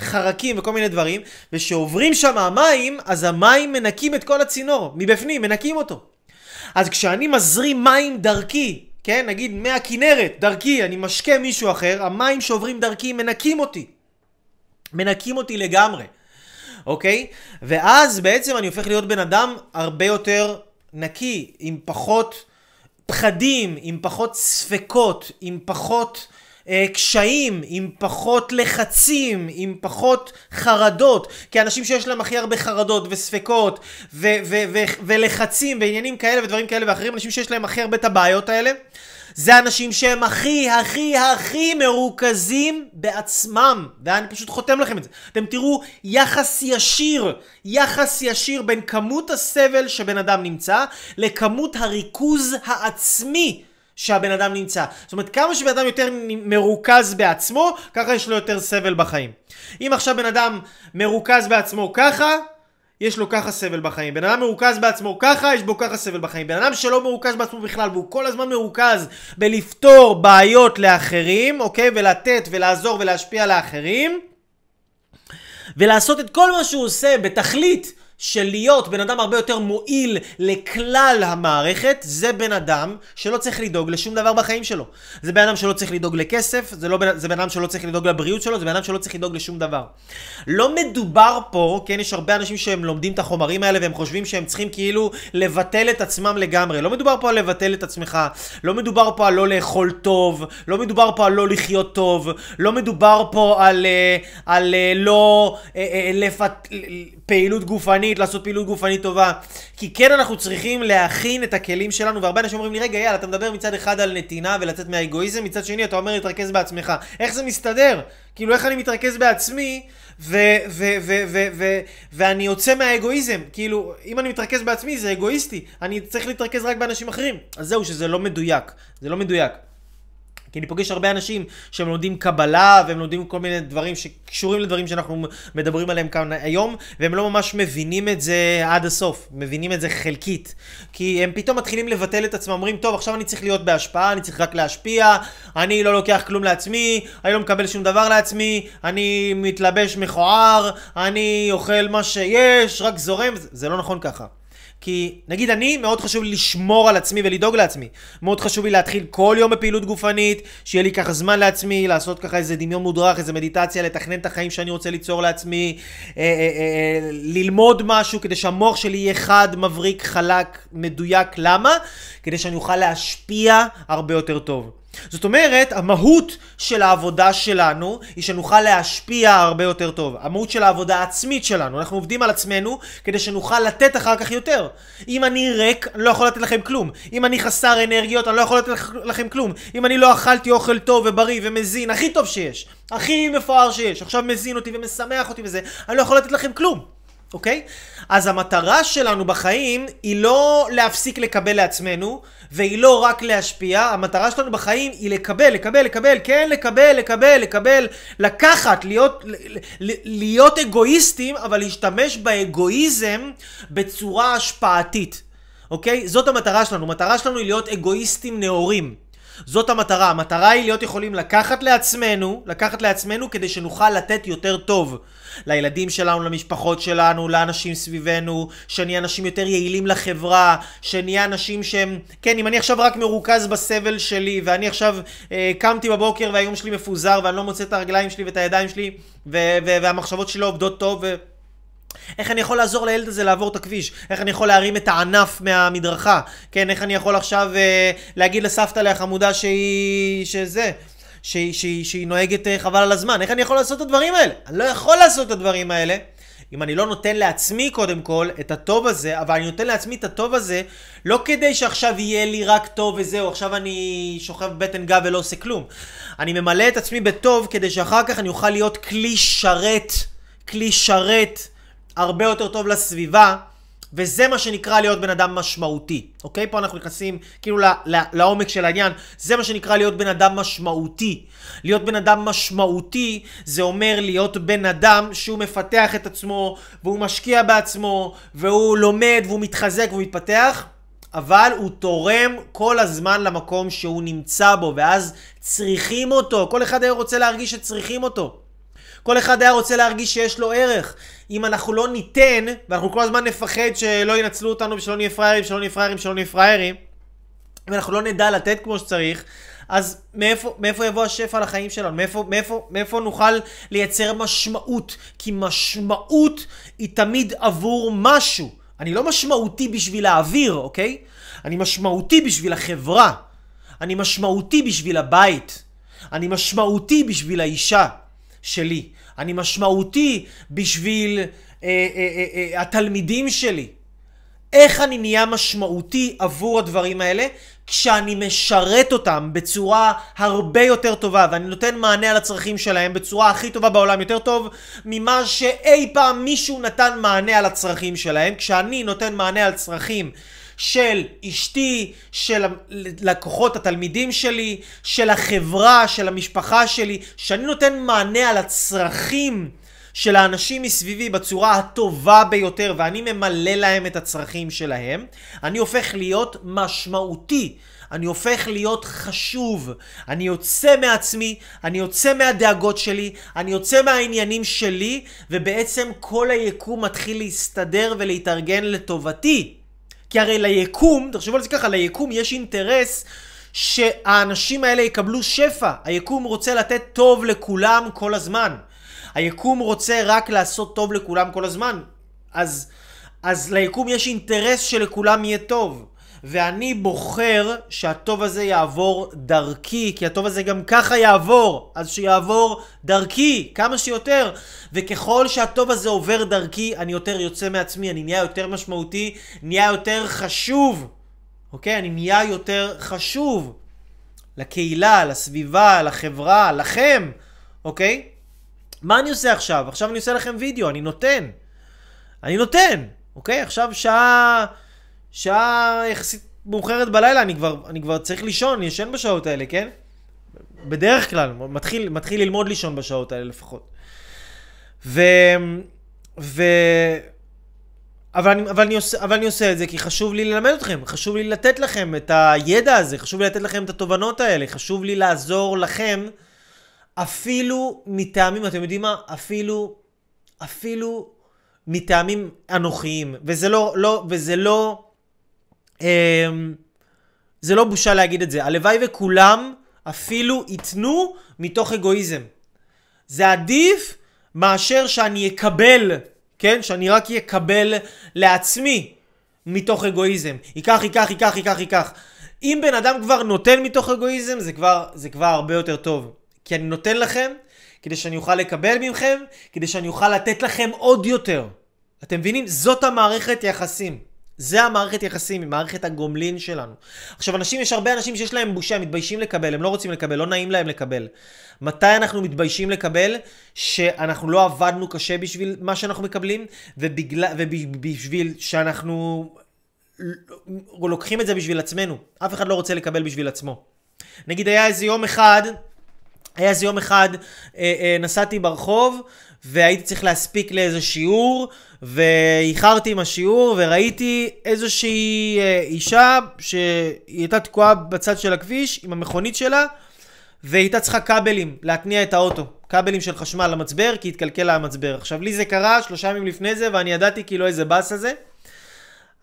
חרקים וכל מיני דברים, ושעוברים שם המים, אז המים מנקים את כל הצינור, מבפנים, מנקים אותו. אז כשאני מזרים מים דרכי, כן, נגיד מהכינרת, דרכי, אני משקה מישהו אחר, המים שעוברים דרכי מנקים אותי. מנקים אותי לגמרי, אוקיי? ואז בעצם אני הופך להיות בן אדם הרבה יותר נקי, עם פחות פחדים, עם פחות ספקות, עם פחות אה, קשיים, עם פחות לחצים, עם פחות חרדות, כי אנשים שיש להם הכי הרבה חרדות וספקות ו- ו- ו- ולחצים ועניינים כאלה ודברים כאלה ואחרים, אנשים שיש להם הכי הרבה את הבעיות האלה, זה אנשים שהם הכי, הכי, הכי מרוכזים בעצמם. ואני פשוט חותם לכם את זה. אתם תראו יחס ישיר, יחס ישיר בין כמות הסבל שבן אדם נמצא, לכמות הריכוז העצמי שהבן אדם נמצא. זאת אומרת, כמה שבן אדם יותר מרוכז בעצמו, ככה יש לו יותר סבל בחיים. אם עכשיו בן אדם מרוכז בעצמו ככה, יש לו ככה סבל בחיים. בן אדם מרוכז בעצמו ככה, יש בו ככה סבל בחיים. בן אדם שלא מרוכז בעצמו בכלל, והוא כל הזמן מרוכז בלפתור בעיות לאחרים, אוקיי? ולתת ולעזור ולהשפיע לאחרים, ולעשות את כל מה שהוא עושה בתכלית של להיות בן אדם הרבה יותר מועיל לכלל המערכת. זה בן אדם שלא צריך לדאוג לשום דבר בחיים שלו. זה בן אדם שלא צריך לדאוג לכסף, זה, לא בן, זה בן אדם שלא צריך לדאוג לבריאות שלו, זה בן אדם שלא צריך לדאוג לשום דבר. לא מדובר פה, כן, יש הרבה אנשים שהם לומדים את החומרים האלה והם חושבים שהם צריכים כאילו לבטל את עצמם לגמרי. לא מדובר פה על לבטל את עצמך, לא מדובר פה על לא לאכול טוב, לא מדובר פה על לא לחיות טוב, לא מדובר פה על, על, על לא לפת... פעילות גופנית, לעשות פעילות גופנית טובה, כי כן אנחנו צריכים להכין את הכלים שלנו. והרבה אנשים אומרים לי, רגע יאללה, אתה מדבר מצד אחד על נתינה ולצאת מהאגואיזם, מצד שני אתה אומר להתרכז בעצמך, איך זה מסתדר? כאילו איך אני מתרכז בעצמי ו- ו- ו- ו- ו- ואני יוצא מהאגואיזם? כאילו אם אני מתרכז בעצמי זה אגואיסטי, אני צריך להתרכז רק באנשים אחרים. אז זהו, שזה לא מדויק, זה לא מדויק. כי אני פוגש הרבה אנשים שהם לומדים קבלה והם לומדים כל מיני דברים שקשורים לדברים שאנחנו מדברים עליהם כאן היום, והם לא ממש מבינים את זה עד הסוף, מבינים את זה חלקית, כי הם פתאום מתחילים לבטל את עצמם, אומרים טוב עכשיו אני צריך להיות בהשפעה, אני צריך רק להשפיע, אני לא לוקח כלום לעצמי, אני לא מקבל שום דבר לעצמי, אני מתלבש מכוער, אני אוכל מה שיש, רק זורם. זה לא נכון ככה. כי נגיד אני, מאוד חשוב לי לשמור על עצמי ולדאוג לעצמי. מאוד חשוב לי להתחיל כל יום בפעילות גופנית, שיהיה לי ככה זמן לעצמי, לעשות ככה איזה דמיון מודרך, איזה מדיטציה, לתכנן את החיים שאני רוצה ליצור לעצמי, אה, אה, אה, ללמוד משהו כדי שהמוח שלי יהיה חד, מבריק, חלק, מדויק. למה? כדי שאני אוכל להשפיע הרבה יותר טוב. זאת אומרת, המהות של העבודה שלנו היא שנוכל להשפיע הרבה יותר טוב. המהות של העבודה העצמית שלנו, אנחנו עובדים על עצמנו כדי שנוכל לתת אחר כך יותר. אם אני ריק, אני לא יכול לתת לכם כלום. אם אני חסר אנרגיות, אני לא יכול לתת לכם כלום. אם אני לא אכלתי אוכל טוב ובריא ומזין, הכי טוב שיש, הכי מפואר שיש, עכשיו מזין אותי ומשמח אותי וזה, אני לא יכול לתת לכם כלום. אוקיי? אז המטרה שלנו בחיים היא לא להפסיק לקבל לעצמנו, והיא לא רק להשפיע. המטרה שלנו בחיים היא לקבל, לקבל, לקבל, כן, לקבל, לקבל, לקבל, לקחת, להיות, להיות אגואיסטים, אבל להשתמש באגואיזם בצורה השפעתית. אוקיי? זאת המטרה שלנו. המטרה שלנו היא להיות אגואיסטים נאורים. זאת המטרה. המטרה היא להיות יכולים לקחת לעצמנו, לקחת לעצמנו כדי שנוכל לתת יותר טוב לילדים שלנו, למשפחות שלנו, לאנשים סביבנו, שנהיה אנשים יותר יעילים לחברה, שנהיה אנשים שהם, כן, אם אני עכשיו רק מרוכז בסבל שלי, ואני עכשיו אה, קמתי בבוקר והיום שלי מפוזר, ואני לא מוצא את הרגליים שלי ואת הידיים שלי, ו- ו- והמחשבות שלי לא עובדות טוב, ו... איך אני יכול לעזור לילד הזה לעבור את הכביש? איך אני יכול להרים את הענף מהמדרכה? כן, איך אני יכול עכשיו אה, להגיד לסבתא להחמודה שהיא... שזה... שהיא, שהיא, שהיא נוהגת חבל על הזמן. איך אני יכול לעשות את הדברים האלה? אני לא יכול לעשות את הדברים האלה אם אני לא נותן לעצמי קודם כל את הטוב הזה, אבל אני נותן לעצמי את הטוב הזה לא כדי שעכשיו יהיה לי רק טוב וזהו, עכשיו אני שוכב בטן גב ולא עושה כלום. אני ממלא את עצמי בטוב כדי שאחר כך אני אוכל להיות כלי שרת, כלי שרת הרבה יותר טוב לסביבה, וזה מה שנקרא להיות בן אדם משמעותי. אוקיי? פה אנחנו נכנסים כאילו לא, לא, לעומק של העניין. זה מה שנקרא להיות בן אדם משמעותי. להיות בן אדם משמעותי זה אומר להיות בן אדם שהוא מפתח את עצמו, והוא משקיע בעצמו, והוא לומד, והוא מתחזק, והוא מתפתח, אבל הוא תורם כל הזמן למקום שהוא נמצא בו, ואז צריכים אותו. כל אחד היה רוצה להרגיש שצריכים אותו. כל אחד היה רוצה להרגיש שיש לו ערך. אם אנחנו לא ניתן, ואנחנו כל הזמן נפחד שלא ינצלו אותנו, שלא נהיה פריירים, שלא נהיה פריירים, שלא נהיה פריירים, ואנחנו לא נדע לתת כמו שצריך, אז מאיפה, מאיפה יבוא השפע לחיים שלנו? מאיפה, מאיפה, מאיפה נוכל לייצר משמעות? כי משמעות היא תמיד עבור משהו. אני לא משמעותי בשביל האוויר, אוקיי? אני משמעותי בשביל החברה. אני משמעותי בשביל הבית. אני משמעותי בשביל האישה שלי. אני משמעותי בשביל אה, אה, אה, אה, התלמידים שלי. איך אני נהיה משמעותי עבור הדברים האלה? כשאני משרת אותם בצורה הרבה יותר טובה, ואני נותן מענה על הצרכים שלהם בצורה הכי טובה בעולם, יותר טוב ממה שאי פעם מישהו נתן מענה על הצרכים שלהם. כשאני נותן מענה על צרכים של אשתי, של לקוחות, התלמידים שלי, של החברה, של המשפחה שלי, שאני נותן מענה על הצרכים של האנשים מסביבי בצורה הטובה ביותר, ואני ממלא להם את הצרכים שלהם, אני הופך להיות משמעותי, אני הופך להיות חשוב, אני יוצא מעצמי, אני יוצא מהדאגות שלי, אני יוצא מהעניינים שלי, ובעצם כל היקום מתחיל להסתדר ולהתארגן לטובתי. כי הרי ליקום, תחשבו על זה ככה, ליקום יש אינטרס שהאנשים האלה יקבלו שפע. היקום רוצה לתת טוב לכולם כל הזמן. היקום רוצה רק לעשות טוב לכולם כל הזמן. אז, אז ליקום יש אינטרס שלכולם יהיה טוב. ואני בוחר שהטוב הזה יעבור דרכי, כי הטוב הזה גם ככה יעבור, אז שיעבור דרכי כמה שיותר, וככל שהטוב הזה עובר דרכי, אני יותר יוצא מעצמי, אני נהיה יותר משמעותי, נהיה יותר חשוב, אוקיי? אני נהיה יותר חשוב לקהילה, לסביבה, לחברה, לכם, אוקיי? מה אני עושה עכשיו? עכשיו אני עושה לכם וידאו, אני נותן, אני נותן, אוקיי? עכשיו שעה... שעה יחסית מאוחרת בלילה, אני כבר, אני כבר צריך לישון, אני ישן בשעות האלה, כן? בדרך כלל, מתחיל, מתחיל ללמוד לישון בשעות האלה לפחות. ו... ו... אבל אני, אבל אני עושה, אבל אני עושה את זה כי חשוב לי ללמד אתכם, חשוב לי לתת לכם את הידע הזה, חשוב לי לתת לכם את התובנות האלה, חשוב לי לעזור לכם, אפילו מטעמים, אתם יודעים מה? אפילו, אפילו מטעמים אנוכיים, וזה לא, לא, וזה לא... זה לא בושה להגיד את זה. הלוואי וכולם אפילו יתנו מתוך אגואיזם. זה עדיף מאשר שאני אקבל, כן? שאני רק אקבל לעצמי מתוך אגואיזם. ייקח, ייקח, ייקח, ייקח, ייקח. אם בן אדם כבר נותן מתוך אגואיזם, זה כבר, זה כבר הרבה יותר טוב. כי אני נותן לכם כדי שאני אוכל לקבל ממכם, כדי שאני אוכל לתת לכם עוד יותר. אתם מבינים? זאת המערכת יחסים. זה המערכת יחסים, היא מערכת הגומלין שלנו. עכשיו, אנשים, יש הרבה אנשים שיש להם בושה, מתביישים לקבל, הם לא רוצים לקבל, לא נעים להם לקבל. מתי אנחנו מתביישים לקבל? שאנחנו לא עבדנו קשה בשביל מה שאנחנו מקבלים, ובגלל, ובשביל שאנחנו לוקחים את זה בשביל עצמנו. אף אחד לא רוצה לקבל בשביל עצמו. נגיד, היה איזה יום אחד, היה איזה יום אחד, נסעתי ברחוב, והייתי צריך להספיק לאיזה שיעור, ואיחרתי עם השיעור, וראיתי איזושהי אישה שהיא הייתה תקועה בצד של הכביש עם המכונית שלה, והיא הייתה צריכה קבלים להתניע את האוטו, קבלים של חשמל למצבר, כי התקלקל לה המצבר. עכשיו, לי זה קרה שלושה ימים לפני זה, ואני ידעתי כאילו איזה בס הזה,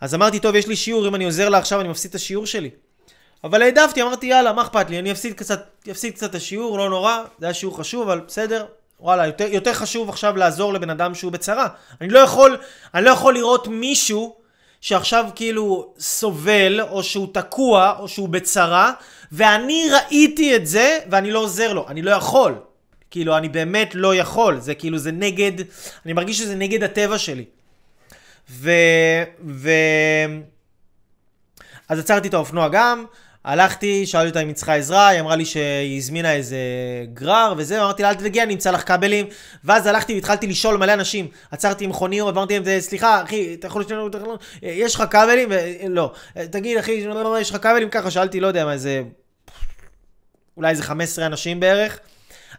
אז אמרתי, טוב, יש לי שיעור, אם אני עוזר לה עכשיו אני מפסיד את השיעור שלי. אבל העדפתי, אמרתי, יאללה, מה אכפת לי, אני אפסיד קצת, אפסיד קצת השיעור, לא נורא, זה היה שיעור חשוב, אבל בסדר. וואלה, יותר, יותר חשוב עכשיו לעזור לבן אדם שהוא בצרה. אני לא יכול, אני לא יכול לראות מישהו שעכשיו כאילו סובל, או שהוא תקוע, או שהוא בצרה, ואני ראיתי את זה, ואני לא עוזר לו, אני לא יכול. כאילו, אני באמת לא יכול, זה כאילו, זה נגד, אני מרגיש שזה נגד הטבע שלי. ו... ו... אז עצרתי את האופנוע גם, הלכתי, שאלתי אותה אם היא צריכה עזרה, היא אמרה לי שהיא הזמינה איזה גרר וזה, אמרתי לה, אל תדאגי, אני אמצא לך כבלים, ואז הלכתי והתחלתי לשאול מלא אנשים, עצרתי עם חוני, ואמרתי להם, סליחה, אחי, אתה יכול לשאול, יש לך כבלים? לא, תגיד, אחי, יש לך כבלים? ככה, שאלתי, לא יודע מה, איזה, אולי איזה חמישה עשר אנשים בערך,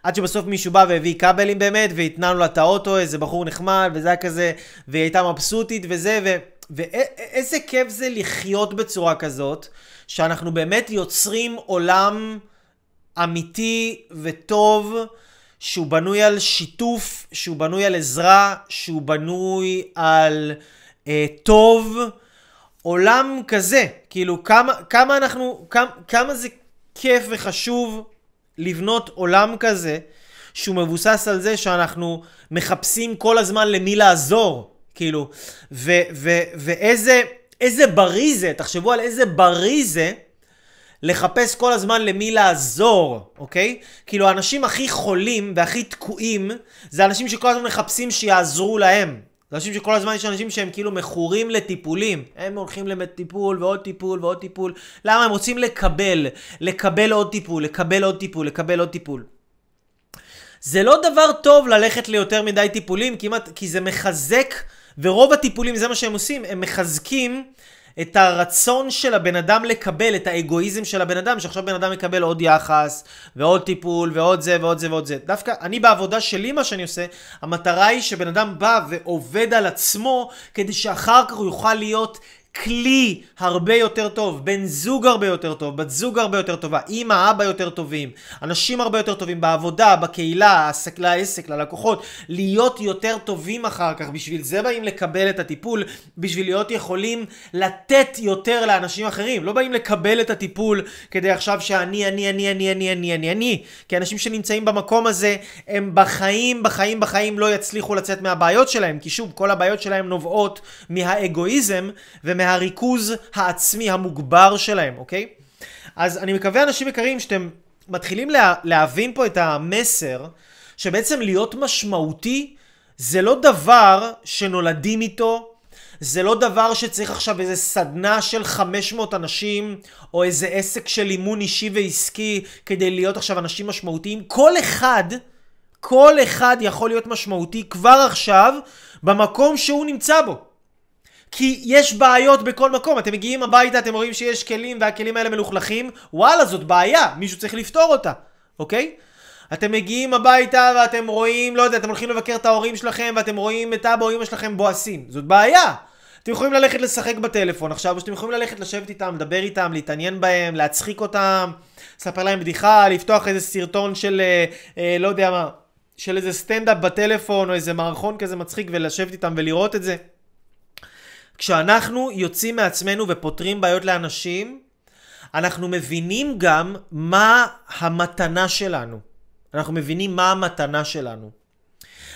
עד שבסוף מישהו בא והביא כבלים באמת, והתנענו לה את האוטו, איזה בחור נחמד, וזה היה כזה, והיא הייתה מבסוטית וזה, ו... ואיזה כיף זה לחיות בצורה כזאת, שאנחנו באמת יוצרים עולם אמיתי וטוב, שהוא בנוי על שיתוף, שהוא בנוי על עזרה, שהוא בנוי על אה, טוב, עולם כזה, כאילו כמה, כמה אנחנו, כמה, כמה זה כיף וחשוב לבנות עולם כזה, שהוא מבוסס על זה שאנחנו מחפשים כל הזמן למי לעזור, כאילו, ו, ו, ואיזה, איזה בריא זה, תחשבו על איזה בריא זה, לחפש כל הזמן למי לעזור, אוקיי? כאילו, האנשים הכי חולים והכי תקועים, זה אנשים שכל הזמן מחפשים שיעזרו להם. זה אנשים שכל הזמן יש אנשים שהם כאילו מכורים לטיפולים. הם הולכים לטיפול ועוד טיפול ועוד טיפול. למה? הם רוצים לקבל, לקבל עוד טיפול, לקבל עוד טיפול, לקבל עוד טיפול. זה לא דבר טוב ללכת ליותר מדי טיפולים, כמעט, כי זה מחזק, ורוב הטיפולים זה מה שהם עושים, הם מחזקים את הרצון של הבן אדם לקבל, את האגואיזם של הבן אדם, שעכשיו בן אדם מקבל עוד יחס, ועוד טיפול, ועוד זה, ועוד זה, ועוד זה. דווקא אני בעבודה שלי, מה שאני עושה, המטרה היא שבן אדם בא ועובד על עצמו, כדי שאחר כך הוא יוכל להיות כלי הרבה יותר טוב, בן זוג הרבה יותר טוב, בת זוג הרבה יותר טובה, אמא, אבא יותר טובים, אנשים הרבה יותר טובים בעבודה, בקהילה, עסק, לעסק, ללקוחות, להיות יותר טובים אחר כך, בשביל זה באים לקבל את הטיפול, בשביל להיות יכולים לתת יותר לאנשים אחרים, לא באים לקבל את הטיפול כדי עכשיו שאני, אני, אני, אני, אני, אני, אני, אני, כי אנשים שנמצאים במקום הזה, הם בחיים, בחיים, בחיים לא יצליחו לצאת מהבעיות שלהם, כי שוב, כל הבעיות שלהם נובעות מהאגואיזם ומה מהריכוז העצמי המוגבר שלהם, אוקיי? אז אני מקווה, אנשים יקרים, שאתם מתחילים לה, להבין פה את המסר, שבעצם להיות משמעותי זה לא דבר שנולדים איתו, זה לא דבר שצריך עכשיו איזה סדנה של חמש מאות אנשים, או איזה עסק של אימון אישי ועסקי, כדי להיות עכשיו אנשים משמעותיים. כל אחד, כל אחד יכול להיות משמעותי כבר עכשיו, במקום שהוא נמצא בו. כי יש בעיות בכל מקום, אתם מגיעים הביתה, אתם רואים שיש כלים והכלים האלה מלוכלכים, וואלה, זאת בעיה, מישהו צריך לפתור אותה, אוקיי? אתם מגיעים הביתה ואתם רואים, לא יודע, אתם הולכים לבקר את ההורים שלכם, ואתם רואים את אבא או אמא שלכם בועסים, זאת בעיה. אתם יכולים ללכת לשחק בטלפון עכשיו, או שאתם יכולים ללכת לשבת איתם, לדבר איתם, להתעניין בהם, להצחיק אותם, לספר להם בדיחה, לפתוח איזה סרטון של, אה, לא יודע מה, של איזה סטנד-אפ בטלפון, או איזה מערכון כזה מצחיק, ולשבת איתם ולראות את זה. כשאנחנו יוצאים מעצמנו ופותרים בעיות לאנשים, אנחנו מבינים גם מה המתנה שלנו. אנחנו מבינים מה המתנה שלנו.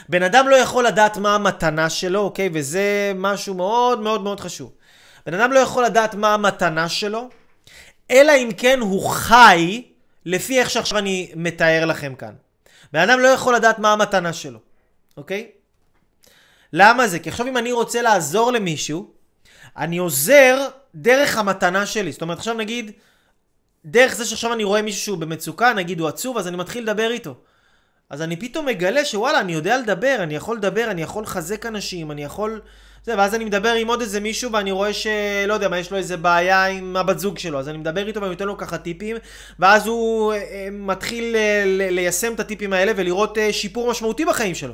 בן אדם לא יכול לדעת מה המתנה שלו, אוקיי? וזה משהו מאוד מאוד מאוד חשוב. בן אדם לא יכול לדעת מה המתנה שלו, אלא אם כן הוא חי, לפי איך שעכשיו אני מתאר לכם כאן. בן אדם לא יכול לדעת מה המתנה שלו, אוקיי? למה זה? כי עכשיו אם אני רוצה לעזור למישהו, אני עוזר דרך המתנה שלי. זאת אומרת, עכשיו נגיד, דרך זה שעכשיו אני רואה מישהו שהוא במצוקה, נגיד הוא עצוב, אז אני מתחיל לדבר איתו. אז אני פתאום מגלה שוואלה, אני יודע לדבר, אני יכול לדבר, אני יכול לחזק אנשים, אני יכול... זה, ואז אני מדבר עם עוד איזה מישהו, ואני רואה שלא יודע מה, יש לו איזה בעיה עם הבת זוג שלו, אז אני מדבר איתו ואני נותן לו ככה טיפים, ואז הוא מתחיל ליישם את הטיפים האלה ולראות שיפור משמעותי בחיים שלו.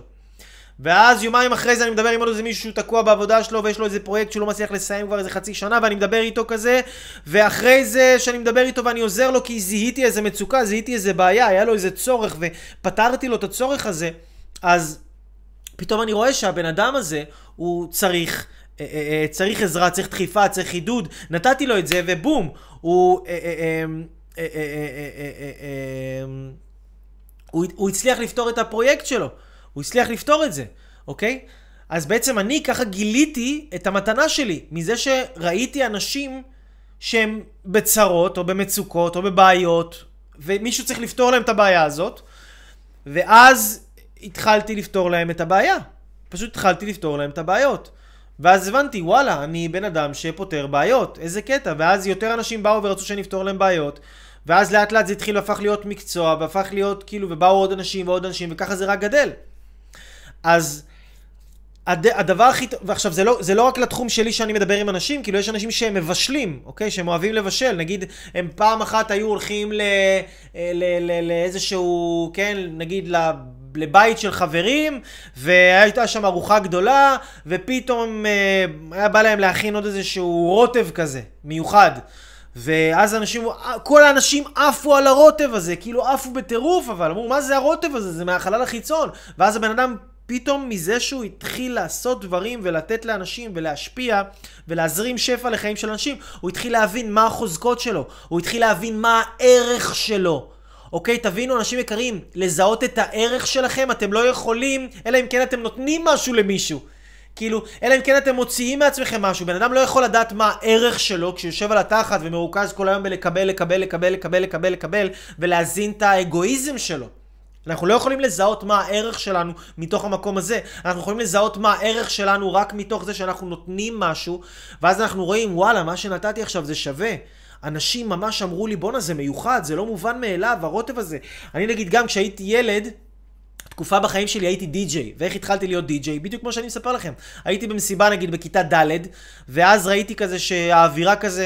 ואז יומיים אחרי זה אני מדבר עם עוד איזה מישהו שהוא תקוע בעבודה שלו ויש לו איזה פרויקט שהוא לא מצליח לסיים כבר איזה חצי שנה ואני מדבר איתו כזה, ואחרי זה שאני מדבר איתו ואני עוזר לו כי זיהיתי איזה מצוקה, זיהיתי איזה בעיה, היה לו איזה צורך ופתרתי לו את הצורך הזה, אז פתאום אני רואה שהבן אדם הזה הוא צריך, צריך עזרה, צריך דחיפה, צריך חידוד, נתתי לו את זה ובום, הוא... הוא הצליח לפתור את הפרויקט שלו. הוא הצליח לפתור את זה, אוקיי? אז בעצם אני ככה גיליתי את המתנה שלי, מזה שראיתי אנשים שהם בצרות או במצוקות או בבעיות, ומישהו צריך לפתור להם את הבעיה הזאת, ואז התחלתי לפתור להם את הבעיה. פשוט התחלתי לפתור להם את הבעיות. ואז הבנתי, וואלה, אני בן אדם שפותר בעיות, איזה קטע. ואז יותר אנשים באו ורצו שנפתור להם בעיות, ואז לאט לאט זה התחיל והפך להיות מקצוע, והפך להיות כאילו, ובאו עוד אנשים ועוד אנשים, וככה זה רק גדל. אז הד... הדבר הכי, ועכשיו זה לא, זה לא רק לתחום שלי שאני מדבר עם אנשים, כאילו יש אנשים שהם מבשלים, אוקיי? שהם אוהבים לבשל, נגיד הם פעם אחת היו הולכים ל... ל... ל... לאיזשהו, כן, נגיד ל... לבית של חברים, והייתה שם ארוחה גדולה, ופתאום היה בא להם להכין עוד איזשהו רוטב כזה, מיוחד. ואז אנשים, כל האנשים עפו על הרוטב הזה, כאילו עפו בטירוף, אבל אמרו, מה זה הרוטב הזה? זה מהחלל החיצון. ואז הבן אדם פתאום מזה שהוא התחיל לעשות דברים ולתת לאנשים ולהשפיע ולהזרים שפע לחיים של אנשים, הוא התחיל להבין מה החוזקות שלו, הוא התחיל להבין מה הערך שלו. אוקיי, תבינו, אנשים יקרים, לזהות את הערך שלכם, אתם לא יכולים, אלא אם כן אתם נותנים משהו למישהו. כאילו, אלא אם כן אתם מוציאים מעצמכם משהו. בן אדם לא יכול לדעת מה הערך שלו כשיושב על התחת ומרוכז כל היום בלקבל, לקבל, לקבל, לקבל, לקבל, לקבל, ולהזין את האגואיזם שלו. אנחנו לא יכולים לזהות מה הערך שלנו מתוך המקום הזה. אנחנו יכולים לזהות מה הערך שלנו רק מתוך זה שאנחנו נותנים משהו, ואז אנחנו רואים, וואלה, מה שנתתי עכשיו זה שווה. אנשים ממש אמרו לי, בונה, זה מיוחד, זה לא מובן מאליו, הרוטב הזה. אני נגיד גם כשהייתי ילד, תקופה בחיים שלי הייתי די-ג'יי, ואיך התחלתי להיות די-ג'יי? בדיוק כמו שאני מספר לכם. הייתי במסיבה נגיד בכיתה ד', ואז ראיתי כזה שהאווירה כזה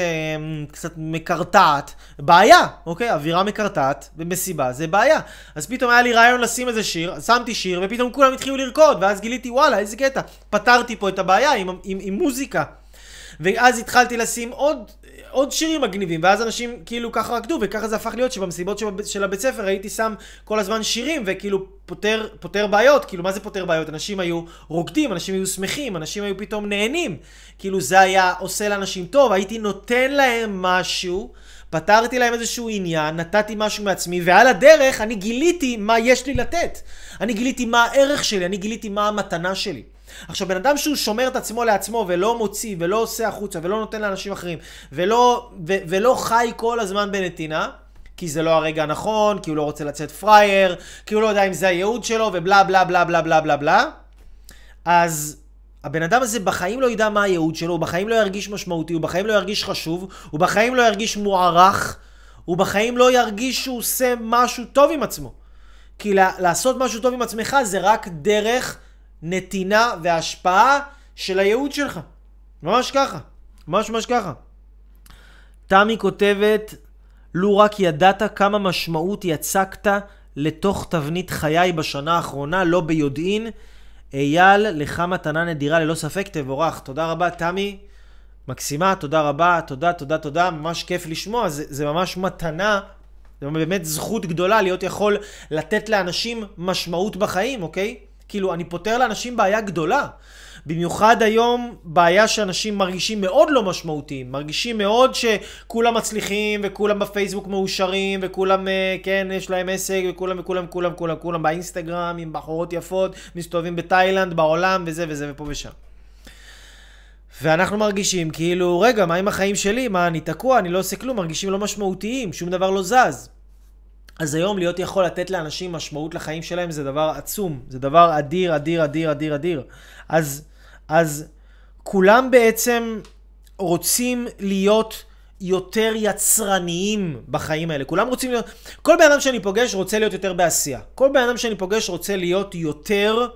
קצת מקרטעת, בעיה, אוקיי? אווירה מקרטעת במסיבה, זה בעיה. אז פתאום היה לי רעיון לשים איזה שיר, שמתי שיר, ופתאום כולם התחילו לרקוד, ואז גיליתי, וואלה, איזה קטע. פתרתי פה את הבעיה עם, עם, עם מוזיקה. ואז התחלתי לשים עוד, עוד שירים מגניבים, ואז אנשים כאילו ככה רקדו, וככה זה הפך להיות שבמסיבות של הבית ספר הייתי שם כל הזמן שירים, וכאילו פותר, פותר בעיות, כאילו מה זה פותר בעיות? אנשים היו רוקדים, אנשים היו שמחים, אנשים היו פתאום נהנים, כאילו זה היה עושה לאנשים טוב, הייתי נותן להם משהו, פתרתי להם איזשהו עניין, נתתי משהו מעצמי, ועל הדרך אני גיליתי מה יש לי לתת, אני גיליתי מה הערך שלי, אני גיליתי מה המתנה שלי. עכשיו, בן אדם שהוא שומר את עצמו לעצמו ולא מוציא ולא עושה החוצה ולא נותן לאנשים אחרים ולא, ו, ולא חי כל הזמן בנתינה, כי זה לא הרגע הנכון, כי הוא לא רוצה לצאת פרייר, כי הוא לא יודע אם זה הייעוד שלו ובלה בלה בלה בלה בלה בלה בלה, אז הבן אדם הזה בחיים לא ידע מה הייעוד שלו, הוא בחיים לא ירגיש משמעותי, הוא בחיים לא ירגיש חשוב, הוא בחיים לא ירגיש מוערך, הוא בחיים לא ירגיש שהוא עושה משהו טוב עם עצמו. כי לעשות משהו טוב עם עצמך זה רק דרך נתינה והשפעה של הייעוד שלך. ממש ככה. ממש ממש ככה. תמי כותבת, לו רק ידעת כמה משמעות יצקת לתוך תבנית חיי בשנה האחרונה, לא ביודעין. אייל, לך מתנה נדירה ללא ספק, תבורך. תודה רבה תמי. מקסימה, תודה רבה. תודה, תודה, תודה. ממש כיף לשמוע. זה, זה ממש מתנה. זה באמת זכות גדולה להיות יכול לתת לאנשים משמעות בחיים, אוקיי? כאילו, אני פותר לאנשים בעיה גדולה. במיוחד היום, בעיה שאנשים מרגישים מאוד לא משמעותיים. מרגישים מאוד שכולם מצליחים, וכולם בפייסבוק מאושרים, וכולם, כן, יש להם עסק, וכולם, וכולם, כולם, כולם, כולם באינסטגרם, עם בחורות יפות, מסתובבים בתאילנד, בעולם, וזה, וזה, ופה ושם. ואנחנו מרגישים, כאילו, רגע, מה עם החיים שלי? מה, אני תקוע? אני לא עושה כלום. מרגישים לא משמעותיים, שום דבר לא זז. אז היום להיות יכול לתת לאנשים משמעות לחיים שלהם זה דבר עצום, זה דבר אדיר, אדיר, אדיר, אדיר, אדיר. אז, אז כולם בעצם רוצים להיות יותר יצרניים בחיים האלה. כולם רוצים להיות, כל בן אדם שאני פוגש רוצה להיות יותר בעשייה. כל בן אדם שאני פוגש רוצה להיות יותר,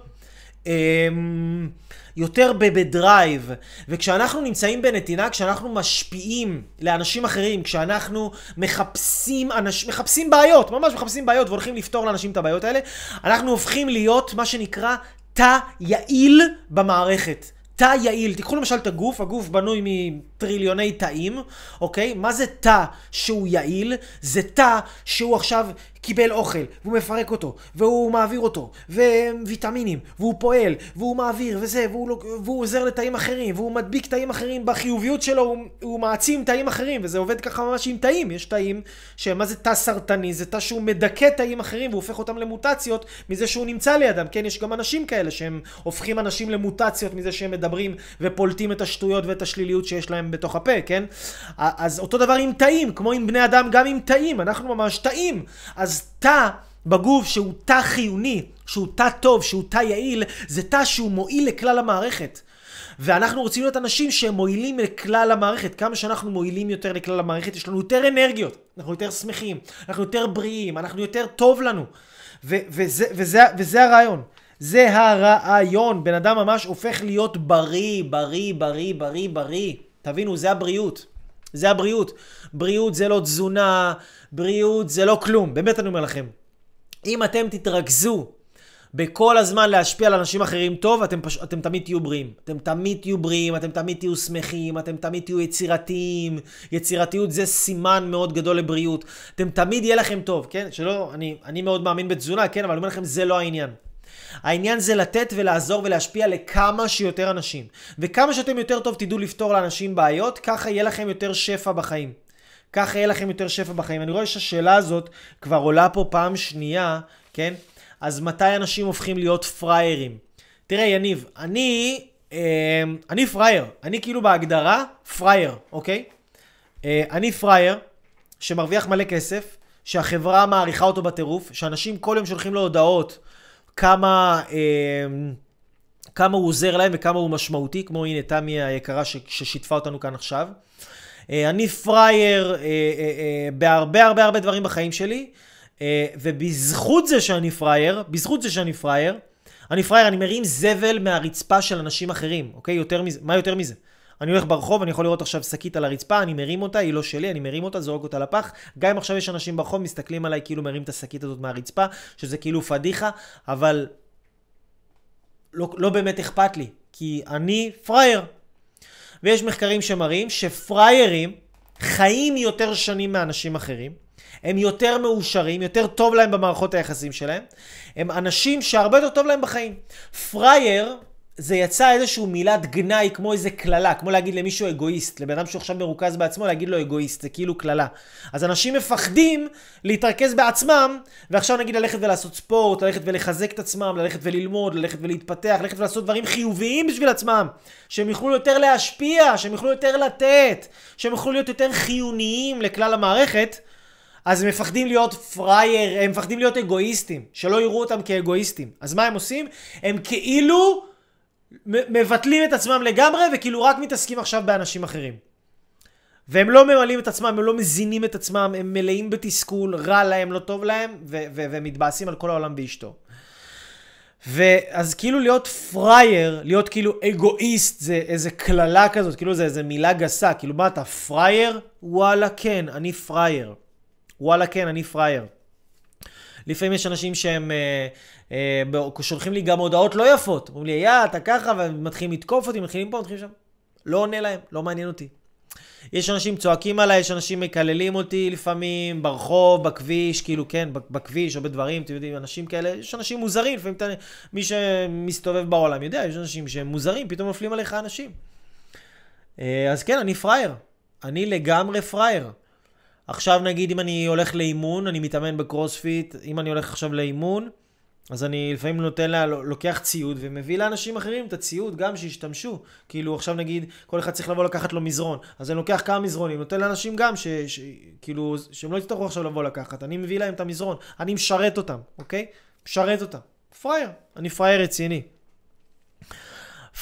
אממ, יותר בדרייב. וכשאנחנו נמצאים בנתינה, כשאנחנו משפיעים לאנשים אחרים, כשאנחנו מחפשים, אנש, מחפשים בעיות, ממש מחפשים בעיות והולכים לפתור לאנשים את הבעיות האלה, אנחנו הופכים להיות מה שנקרא תא יעיל במערכת. תא יעיל, תיקחו למשל את הגוף, הגוף בנוי מטריליוני תאים, אוקיי? מה זה תא שהוא יעיל? זה תא שהוא עכשיו קיבל אוכל, והוא מפרק אותו, והוא מעביר אותו, וויטמינים, והוא פועל, והוא מעביר, וזה, והוא, והוא עוזר לתאים אחרים, והוא מדביק תאים אחרים, בחיוביות שלו הוא, הוא מעצים תאים אחרים, וזה עובד ככה ממש עם תאים. יש תאים, שמה זה תא סרטני? זה תא שהוא מדכא תאים אחרים, והוא הופך אותם למוטציות מזה שהוא נמצא לידם. כן, יש גם אנשים כאלה שהם הופכים אנשים למוטציות מזה שהם מדברים ופולטים את השטויות ואת השליליות שיש להם בתוך הפה, כן? אז אותו דבר עם תאים, כמו עם בני אדם, גם עם תאים, אנחנו ממש תאים. אז תא בגוף שהוא תא חיוני, שהוא תא טוב, שהוא תא יעיל, זה תא שהוא מועיל לכלל המערכת. ואנחנו רוצים להיות אנשים שהם מועילים לכלל המערכת. כמה שאנחנו מועילים יותר לכלל המערכת, יש לנו יותר אנרגיות, אנחנו יותר שמחים, אנחנו יותר בריאים, אנחנו יותר טוב לנו. ו- וזה, וזה, וזה הרעיון. זה הרעיון. בן אדם ממש הופך להיות בריא, בריא, בריא, בריא, בריא. תבינו, זה הבריאות. זה הבריאות. בריאות זה לא תזונה, בריאות זה לא כלום. באמת אני אומר לכם, אם אתם תתרכזו בכל הזמן להשפיע על אנשים אחרים טוב, אתם, פש... אתם תמיד תהיו בריאים. אתם תמיד תהיו בריאים, אתם תמיד תהיו שמחים, אתם תמיד תהיו יצירתיים. יצירתיות זה סימן מאוד גדול לבריאות. אתם תמיד יהיה לכם טוב, כן? שלא, אני, אני מאוד מאמין בתזונה, כן? אבל אני אומר לכם, זה לא העניין. העניין זה לתת ולעזור ולהשפיע לכמה שיותר אנשים. וכמה שאתם יותר טוב תדעו לפתור לאנשים בעיות, ככה יהיה לכם יותר שפע בחיים. ככה יהיה לכם יותר שפע בחיים. אני רואה שהשאלה הזאת כבר עולה פה פעם שנייה, כן? אז מתי אנשים הופכים להיות פריירים? תראה, יניב, אני, אה, אני פרייר. אני כאילו בהגדרה פרייר, אוקיי? אה, אני פרייר שמרוויח מלא כסף, שהחברה מעריכה אותו בטירוף, שאנשים כל יום שולחים לו הודעות כמה, אה, כמה הוא עוזר להם וכמה הוא משמעותי, כמו הנה תמי היקרה ש, ששיתפה אותנו כאן עכשיו. אה, אני פרייר אה, אה, אה, בהרבה הרבה הרבה דברים בחיים שלי, ובזכות זה שאני פרייר, בזכות זה שאני פרייר, אני פרייר, אני מרים זבל מהרצפה של אנשים אחרים, אוקיי? יותר מזה, מה יותר מזה? אני הולך ברחוב, אני יכול לראות עכשיו שקית על הרצפה, אני מרים אותה, היא לא שלי, אני מרים אותה, זורק אותה לפח. גם אם עכשיו יש אנשים ברחוב, מסתכלים עליי כאילו מרים את השקית הזאת מהרצפה, שזה כאילו פדיחה, אבל לא, לא באמת אכפת לי, כי אני פרייר. ויש מחקרים שמראים שפריירים חיים יותר שנים מאנשים אחרים, הם יותר מאושרים, יותר טוב להם במערכות היחסים שלהם. הם אנשים שהרבה יותר טוב להם בחיים. פרייר, זה יצא איזשהו מילת גנאי, כמו איזה כללה, כמו להגיד למישהו אגואיסט, לבן אדם שהוא עכשיו מרוכז בעצמו, להגיד לו אגואיסט, זה כאילו כללה. אז אנשים מפחדים להתרכז בעצמם, ועכשיו נגיד ללכת ולעשות ספורט, ללכת ולחזק את עצמם, ללכת וללמוד, ללכת ולהתפתח, ללכת ולעשות דברים חיוביים בשביל עצמם, שהם יוכלו יותר להשפיע, שהם יוכלו יותר לתת, שהם יוכלו להיות יותר חיוניים לכלל המערכת. אז הם מפחדים להיות פרייר, הם מפחדים להיות אגואיסטים, שלא יראו אותם כאגואיסטים. אז מה הם עושים? הם כאילו מבטלים את עצמם לגמרי, וכאילו רק מתעסקים עכשיו באנשים אחרים. והם לא ממלאים את עצמם, הם לא מזינים את עצמם, הם מלאים בתסכול, רע להם, לא טוב להם, והם מתבאסים על כל העולם באשתו. ואז כאילו להיות פרייר, להיות כאילו אגואיסט, זה איזה כללה כזאת, כאילו זה איזה מילה גסה, כאילו מה אתה, פרייר? וואלה כן, אני פרייר. וואלה כן, אני פרייר. לפעמים יש אנשים שהם אה, אה, שולחים לי גם הודעות לא יפות. אומרים לי, יא, אתה ככה, ומתחילים לתקוף אותי, מתחילים פה, מתחילים שם. לא עונה להם, לא מעניין אותי. יש אנשים צועקים עליי, יש אנשים מקללים אותי לפעמים, ברחוב, בכביש, כאילו כן, בכביש או בדברים, אתם יודעים, אנשים כאלה, יש אנשים מוזרים, לפעמים אתה, מי שמסתובב בעולם יודע, יש אנשים שהם מוזרים, פתאום נופלים עליך אנשים. אה, אז כן, אני פרייר. אני לגמרי פרייר. עכשיו נגיד אם אני הולך לאימון, אני מתאמן בקרוספיט, אם אני הולך עכשיו לאימון, אז אני לפעמים נותן לה, לוקח ציוד ומביא לאנשים אחרים את הציוד גם שישתמשו. כאילו עכשיו נגיד, כל אחד צריך לבוא לקחת לו מזרון, אז אני לוקח כמה מזרונים, נותן לאנשים גם ש, ש, כאילו, שהם לא יצטרכו עכשיו לבוא לקחת, אני מביא להם את המזרון, אני משרת אותם, אוקיי? משרת אותם. פרייר, אני פרייר רציני.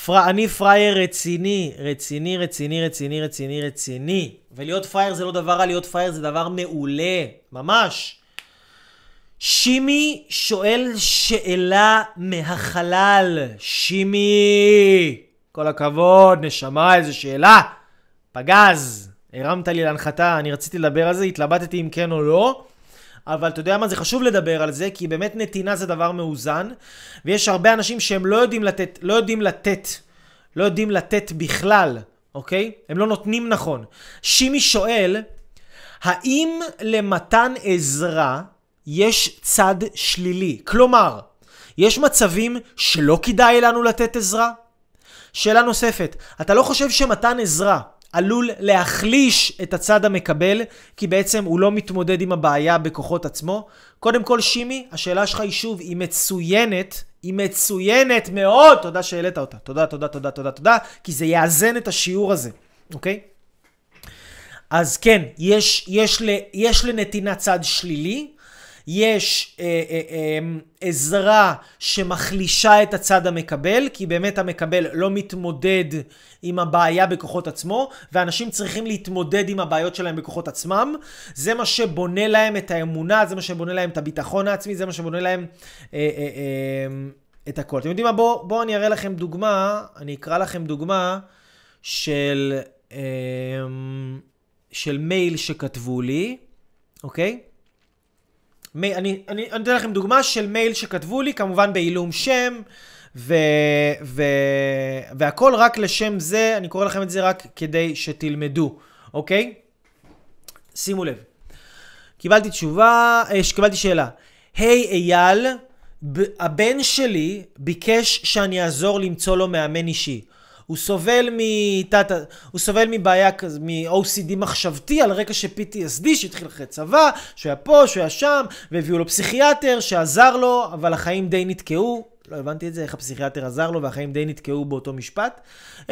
אני פרייר רציני, רציני, רציני, רציני, רציני, רציני. ולהיות פרייר זה לא דבר רע, להיות פרייר זה דבר מעולה, ממש. שימי שואל שאלה מהחלל. שימי, כל הכבוד, נשמה, איזה שאלה. פגז, הרמת לי להנחתה, אני רציתי לדבר על זה, התלבטתי אם כן או לא. אבל אתה יודע מה, זה חשוב לדבר על זה, כי באמת נתינה זה דבר מאוזן, ויש הרבה אנשים שהם לא יודעים לתת, לא יודעים לתת, לא יודעים לתת בכלל, אוקיי? הם לא נותנים נכון. שימי שואל, האם למתן עזרה יש צד שלילי. כלומר, יש מצבים שלא כדאי לנו לתת עזרה? שאלה נוספת, אתה לא חושב שמתן עזרה עלול להחליש את הצד המקבל, כי בעצם הוא לא מתמודד עם הבעיה בכוחות עצמו? קודם כל, שימי, השאלה שלך היא שוב, היא מצוינת, היא מצוינת מאוד. תודה שהעלית אותה. תודה, תודה, תודה, תודה, תודה, כי זה יאזן את השיעור הזה. אוקיי? אז כן, יש, יש, יש לנתינה צד שלילי, יש אה, אה, אה, עזרה שמחלישה את הצד המקבל, כי באמת המקבל לא מתמודד עם הבעיה בכוחות עצמו, ואנשים צריכים להתמודד עם הבעיות שלהם בכוחות עצמם. זה מה שבונה להם את האמונה, זה מה שבונה להם את הביטחון העצמי, זה מה שבונה להם אה, אה, אה, את הכל. אתם יודעים מה? בואו בוא אני אראה לכם דוגמה, אני אקרא לכם דוגמה של, אה, של מייל שכתבו לי, אוקיי? מי, אני, אני, אני אתן לכם דוגמה של מייל שכתבו לי, כמובן בעילום שם, ו, ו, והכל רק לשם זה, אני קורא לכם את זה רק כדי שתלמדו, אוקיי? שימו לב. קיבלתי תשובה, קיבלתי שאלה. היי אייל, הבן שלי ביקש שאני אעזור למצוא לו מאמן אישי. הוא סובל מתת, הוא סובל מבעיה מ-או סי די מחשבתי על רקע ש-פי טי אס די שהתחיל אחרי צבא, שהוא היה פה, שהוא היה שם, והביאו לו פסיכיאטר שעזר לו, אבל החיים די נתקעו. לא הבנתי את זה, איך הפסיכיאטר עזר לו והחיים די נתקעו באותו משפט.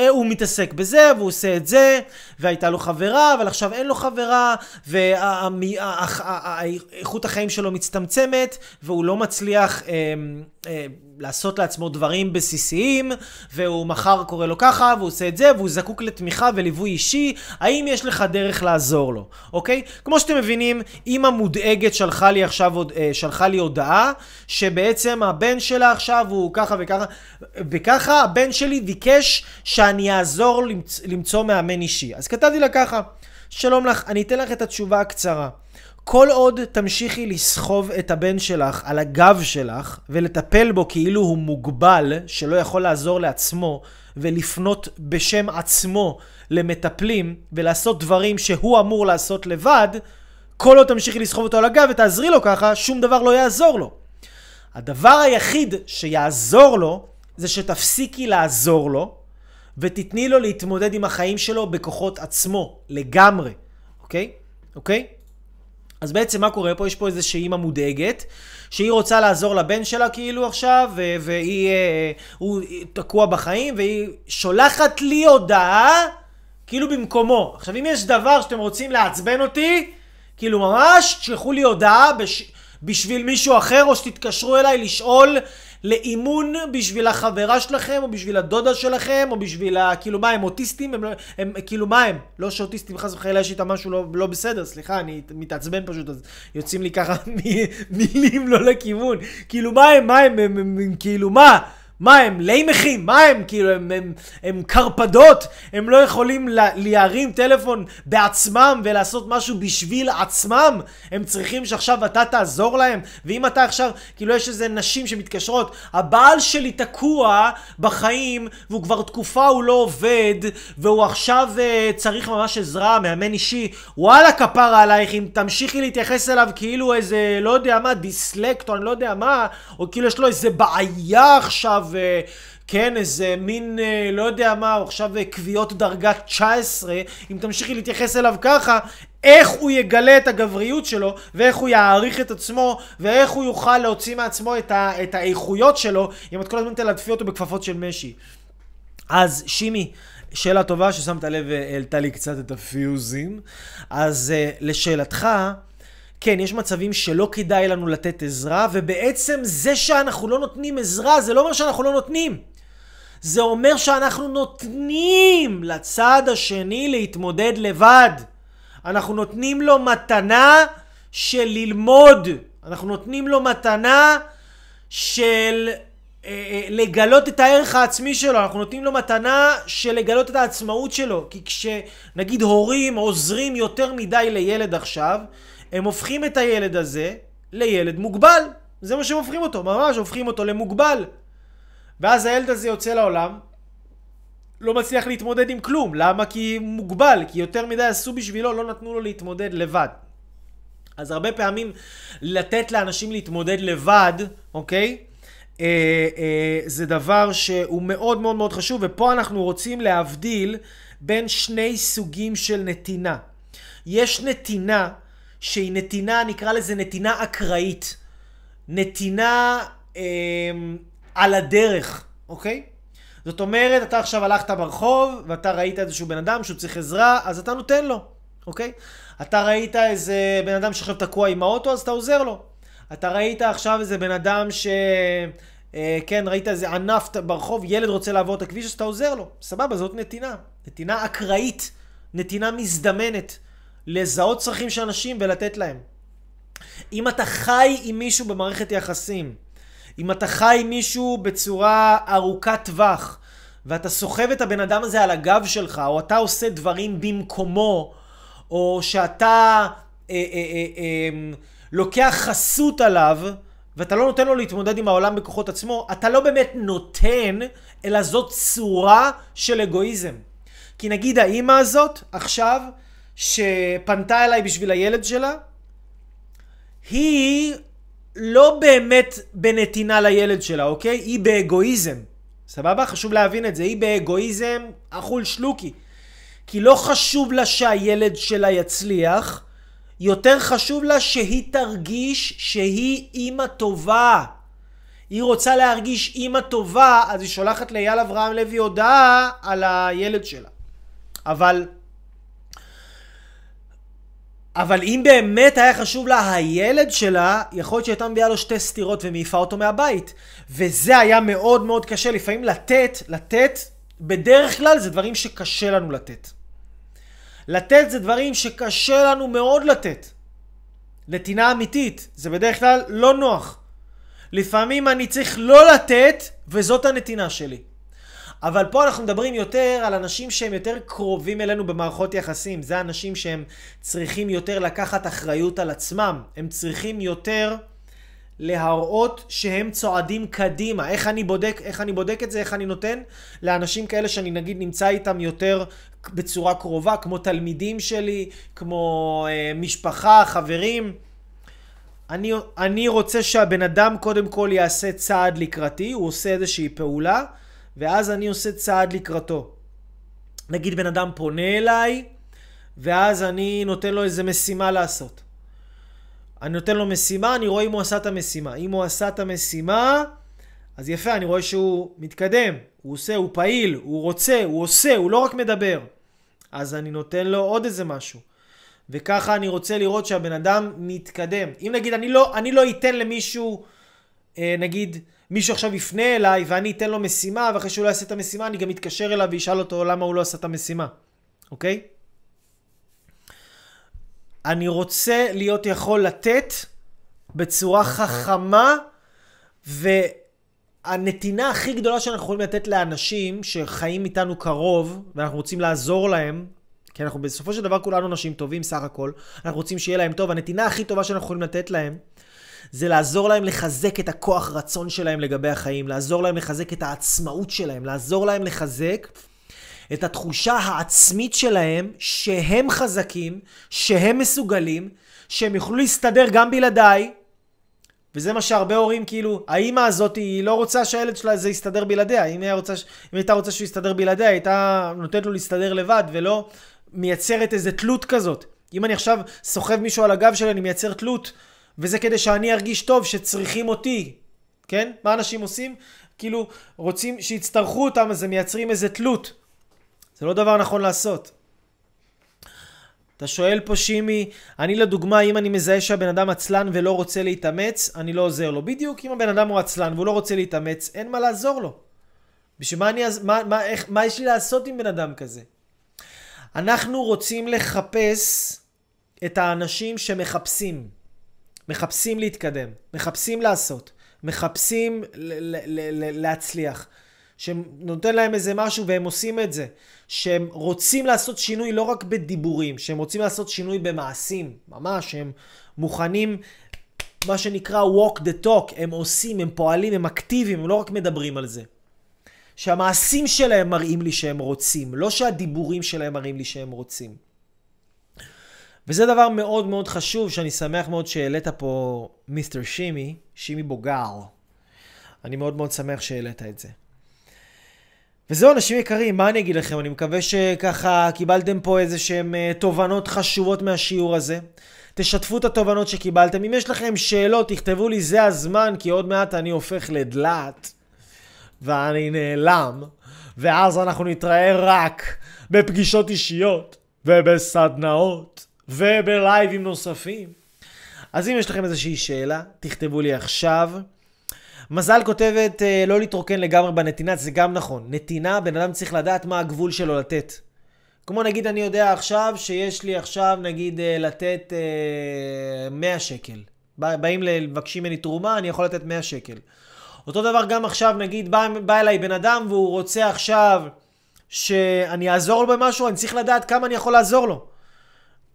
הוא מתעסק בזה והוא עושה את זה, והייתה לו חברה, אבל עכשיו אין לו חברה, ואיכות החיים שלו מצטמצמת, והוא לא מצליח לעשות לעצמו דברים בסיסיים, והוא מחר קורא לו ככה, והוא עושה את זה, והוא זקוק לתמיכה וליווי אישי. האם יש לך דרך לעזור לו? אוקיי? כמו שאתם מבינים, אמא מודאגת שלחה לי עכשיו, שלחה לי הודעה, שבעצם הבן שלה עכשיו הוא ככה וככה, וככה הבן שלי ביקש שאני אעזור למצ... למצוא מאמן אישי. אז כתבתי לה ככה, שלום לך, אני אתן לך את התשובה הקצרה. כל עוד תמשיכי לסחוב את הבן שלך על הגב שלך ולטפל בו כאילו הוא מוגבל שלא יכול לעזור לעצמו ולפנות בשם עצמו למטפלים ולעשות דברים שהוא אמור לעשות לבד, כל עוד תמשיכי לסחוב אותו על הגב ותעזרי לו ככה, שום דבר לא יעזור לו. הדבר היחיד שיעזור לו זה שתפסיקי לעזור לו ותתני לו להתמודד עם החיים שלו בכוחות עצמו לגמרי. אוקיי? אוקיי? אז בעצם מה קורה פה? יש פה איזושהי אמא מודאגת שהיא רוצה לעזור לבן שלה כאילו עכשיו, והיא, הוא תקוע בחיים, והיא שולחת לי הודעה כאילו במקומו. עכשיו, אם יש דבר שאתם רוצים לעצבן אותי, כאילו ממש תשלחו לי הודעה בש... בשביל מישהו אחר, או שתתקשרו אליי לשאול לאימון בשביל החברה שלכם, או בשביל הדודה שלכם, או בשביל ה... כאילו מה, הם אוטיסטים? הם, הם, כאילו מה הם? לא שאוטיסטים, חס וחלילה יש איתה משהו לא, לא בסדר, סליחה, אני מתעצבן פשוט, אז יוצאים לי ככה מילים לא לכיוון. כאילו מה הם, מה הם, הם, הם, הם כאילו מה? מה הם, לימחים? מה הם, כאילו הם, הם, הם קרפדות? הם לא יכולים להרים טלפון בעצמם ולעשות משהו בשביל עצמם? הם צריכים שעכשיו אתה תעזור להם? ואם אתה עכשיו, כאילו יש איזה נשים שמתקשרות, הבעל שלי תקוע בחיים והוא כבר תקופה הוא לא עובד והוא עכשיו uh, צריך ממש עזרה, מאמן אישי. וואלה, כפרה עלייך, אם תמשיכי להתייחס אליו כאילו איזה, לא יודע מה, דיסלקט או אני לא יודע מה, או כאילו יש לו איזה בעיה עכשיו, וכן, איזה מין, לא יודע מה, הוא עכשיו קביעות דרגה תשע עשרה, אם תמשיכי להתייחס אליו ככה, איך הוא יגלה את הגבריות שלו, ואיך הוא יעריך את עצמו, ואיך הוא יוכל להוציא מעצמו את, ה, את האיכויות שלו, אם את כל הזמן תלדפי אותו בכפפות של משי. אז שימי, שאלה טובה ששמת לב והעלתה לי קצת את הפיוזים. אז לשאלתך, כן, יש מצבים שלא כדאי לנו לתת עזרה, ובעצם זה שאנחנו לא נותנים עזרה, זה לא אומר שאנחנו לא נותנים. זה אומר שאנחנו נותנים לצד השני להתמודד לבד. אנחנו נותנים לו מתנה של ללמוד. אנחנו נותנים לו מתנה של לגלות את הערך העצמי שלו, אנחנו נותנים לו מתנה של לגלות את העצמאות שלו. כי כשנגיד הורים עוזרים יותר מדי לילד עכשיו, הם הופכים את הילד הזה לילד מוגבל. זה מה שהם הופכים אותו, ממש הופכים אותו למוגבל. ואז הילד הזה יוצא לעולם, לא מצליח להתמודד עם כלום. למה? כי הוא מוגבל, כי יותר מדי עשו בשבילו, לא נתנו לו להתמודד לבד. אז הרבה פעמים לתת לאנשים להתמודד לבד, אוקיי? Uh, uh, זה דבר שהוא מאוד מאוד מאוד חשוב, ופה אנחנו רוצים להבדיל בין שני סוגים של נתינה. יש נתינה שהיא נתינה, נקרא לזה נתינה אקראית, נתינה uh, על הדרך, אוקיי? זאת אומרת, אתה עכשיו הלכת ברחוב ואתה ראית איזשהו בן אדם שהוא צריך עזרה, אז אתה נותן לו, אוקיי? אתה ראית איזה בן אדם שחייב תקוע עם האוטו, אז אתה עוזר לו. אתה ראית עכשיו איזה בן אדם ש... אה, כן, ראית איזה ענף ברחוב, ילד רוצה לעבור את הכביש, אז אתה עוזר לו. סבבה, זאת נתינה. נתינה אקראית, נתינה מזדמנת, לזהות צרכים של אנשים ולתת להם. אם אתה חי עם מישהו במערכת יחסים, אם אתה חי עם מישהו בצורה ארוכת טווח, ואתה סוחב את הבן אדם הזה על הגב שלך, או אתה עושה דברים במקומו, או שאתה... אה, אה, אה, אה, לוקח חסות עליו, ואתה לא נותן לו להתמודד עם העולם בכוחות עצמו, אתה לא באמת נותן, אלא זאת צורה של אגואיזם. כי נגיד האמא הזאת, עכשיו, שפנתה אליי בשביל הילד שלה, היא לא באמת בנתינה לילד שלה, אוקיי? היא באגואיזם. סבבה? חשוב להבין את זה. היא באגואיזם אכול שלוקי. כי לא חשוב לה שהילד שלה יצליח, יותר חשוב לה שהיא תרגיש שהיא אימא טובה. היא רוצה להרגיש אימא טובה, אז היא שולחת לאייל אברהם לוי הודעה על הילד שלה. אבל אבל אם באמת היה חשוב לה הילד שלה, יכול להיות שהייתה מביאה לו שתי סתירות ומעיפה אותו מהבית. וזה היה מאוד מאוד קשה. לפעמים לתת, לתת, בדרך כלל זה דברים שקשה לנו לתת. לתת זה דברים שקשה לנו מאוד לתת. נתינה אמיתית, זה בדרך כלל לא נוח. לפעמים אני צריך לא לתת, וזאת הנתינה שלי. אבל פה אנחנו מדברים יותר על אנשים שהם יותר קרובים אלינו במערכות יחסים. זה אנשים שהם צריכים יותר לקחת אחריות על עצמם. הם צריכים יותר להראות שהם צועדים קדימה. איך אני בודק, איך אני בודק את זה, איך אני נותן לאנשים כאלה שאני נגיד נמצא איתם יותר בצורה קרובה, כמו תלמידים שלי, כמו אה, משפחה, חברים. אני, אני רוצה שהבן אדם קודם כל יעשה צעד לקראתי, הוא עושה איזושהי פעולה, ואז אני עושה צעד לקראתו. נגיד בן אדם פונה אליי, ואז אני נותן לו איזה משימה לעשות. אני נותן לו משימה, אני רואה אם הוא עשה את המשימה. אם הוא עשה את המשימה, אז יפה, אני רואה שהוא מתקדם. הוא עושה, הוא פעיל, הוא רוצה, הוא עושה, הוא לא רק מדבר. אז אני נותן לו עוד איזה משהו. וככה אני רוצה לראות שהבן אדם מתקדם. אם נגיד, אני לא, אני לא אתן למישהו, נגיד, מישהו עכשיו יפנה אליי ואני אתן לו משימה, ואחרי שהוא לא יעשה את המשימה, אני גם אתקשר אליו וישאל אותו למה הוא לא עשה את המשימה. אוקיי? אני רוצה להיות יכול לתת בצורה חכמה, והנתינה הכי גדולה שאנחנו יכולים לתת לאנשים שחיים איתנו קרוב, ואנחנו רוצים לעזור להם, כי אנחנו בסופו של דבר כולנו אנשים טובים סך הכל, אנחנו רוצים שיהיה להם טוב, הנתינה הכי טובה שאנחנו יכולים לתת להם, זה לעזור להם לחזק את הכוח רצון שלהם לגבי החיים, לעזור להם לחזק את העצמאות שלהם, לעזור להם לחזק את התחושה העצמית שלהם, שהם חזקים, שהם מסוגלים, שהם יוכלו להסתדר גם בלעדיי, וזה מה שהרבה הורים כאילו, האמא הזאת היא לא רוצה שהילד שלה זה יסתדר בלעדיה, אם היא רוצה, אם הייתה רוצה שהוא יסתדר בלעדיה, הייתה נותנת לו להסתדר לבד, ולא מייצרת איזה תלות כזאת. אם אני עכשיו סוחב מישהו על הגב שלי, אני מייצר תלות, וזה כדי שאני ארגיש טוב שצריכים אותי, כן? מה אנשים עושים? כאילו רוצים שיצטרכו אותם, אז הם מייצרים איזה תלות. זה לא דבר נכון לעשות. אתה שואל פה שימי, אני לדוגמה, אם אני מזהה שהבן אדם עצלן ולא רוצה להתאמץ, אני לא עוזר לו. בדיוק, אם הבן אדם הוא עצלן והוא לא רוצה להתאמץ, אין מה לעזור לו. בשביל מה אני, מה, מה, איך, מה יש לי לעשות עם בן אדם כזה? אנחנו רוצים לחפש את האנשים שמחפשים. מחפשים להתקדם, מחפשים לעשות, מחפשים ל- ל- ל- ל- להצליח. שנותן להם איזה משהו והם עושים את זה, שהם רוצים לעשות שינוי לא רק בדיבורים, שהם רוצים לעשות שינוי במעשים, ממש, הם מוכנים, מה שנקרא walk the talk, הם עושים, הם פועלים, הם אקטיביים, הם לא רק מדברים על זה. שהמעשים שלהם מראים לי שהם רוצים, לא שהדיבורים שלהם מראים לי שהם רוצים. וזה דבר מאוד מאוד חשוב, שאני שמח מאוד שהעלית פה מיסטר שימי, שימי בוגר. אני מאוד מאוד שמח שהעלית את זה. וזהו, אנשים יקרים, מה אני אגיד לכם? אני מקווה שככה קיבלתם פה איזה שהם תובנות חשובות מהשיעור הזה. תשתפו את התובנות שקיבלתם. אם יש לכם שאלות, תכתבו לי, זה הזמן, כי עוד מעט אני הופך לדלת, ואני נעלם, ואז אנחנו נתראה רק בפגישות אישיות, ובסדנאות, ובלייבים נוספים. אז אם יש לכם איזושהי שאלה, תכתבו לי עכשיו. מזל כותבת לא להתרוקן לגמרי בנתינה, זה גם נכון. נתינה, בן אדם צריך לדעת מה הגבול שלו לתת. כמו נגיד אני יודע עכשיו שיש לי עכשיו נגיד לתת מאה שקל. באים לבקשים ממני תרומה, אני יכול לתת מאה שקל. אותו דבר גם עכשיו נגיד בא, בא אליי בן אדם והוא רוצה עכשיו שאני אעזור לו במשהו, אני צריך לדעת כמה אני יכול לעזור לו.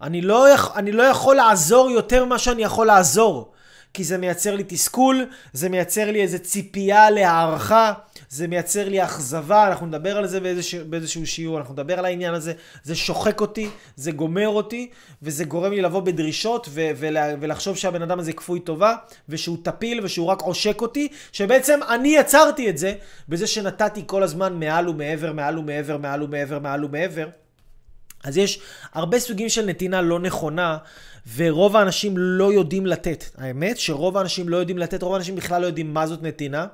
אני לא, אני לא יכול לעזור יותר מה שאני יכול לעזור. כי זה מייצר לי תסכול, זה מייצר לי איזה ציפייה להערכה, זה מייצר לי אכזבה, אנחנו נדבר על זה באיזשהו, באיזשהו שיעור, אנחנו נדבר על העניין הזה, זה שוחק אותי, זה גומר אותי, וזה גורם לי לבוא בדרישות, ו- ו- ולחשוב שהבן אדם הזה כפוי טובה, ושהוא טפיל, ושהוא רק עושק אותי, שבעצם אני יצרתי את זה, בזה שנתתי כל הזמן מעל ומעבר, מעל ומעבר, מעל ומעבר, מעל ומעבר. אז יש הרבה סוגים של נתינה לא נכונה, ורוב האנשים לא יודעים לתת. האמת שרוב האנשים לא יודעים לתת, רוב האנשים בכלל לא יודעים מה זאת נתינה.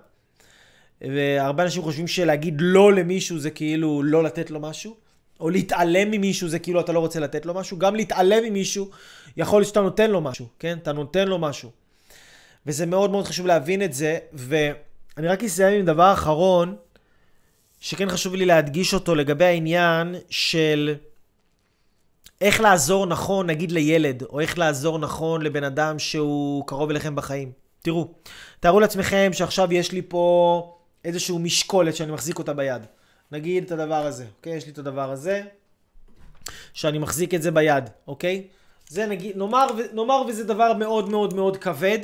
והרבה אנשים חושבים שלהגיד לא למישהו זה כאילו לא לתת לו משהו, או להתעלם ממישהו זה כאילו אתה לא רוצה לתת לו משהו. גם להתעלם ממישהו יכול להיות שאתה נותן לו משהו, כן? אתה נותן לו משהו. וזה מאוד מאוד חשוב להבין את זה, ואני רק אסיים עם דבר אחרון, שכן חשוב לי להדגיש אותו לגבי העניין של איך לעזור נכון, נגיד לילד, או איך לעזור נכון לבן אדם שהוא קרוב אליכם בחיים. תראו, תארו לעצמכם שעכשיו יש לי פה איזשהו משקולת שאני מחזיק אותה ביד. נגיד את הדבר הזה, אוקיי? יש לי את הדבר הזה, שאני מחזיק את זה ביד, אוקיי? זה נגיד, נאמר, נאמר וזה דבר מאוד מאוד מאוד כבד,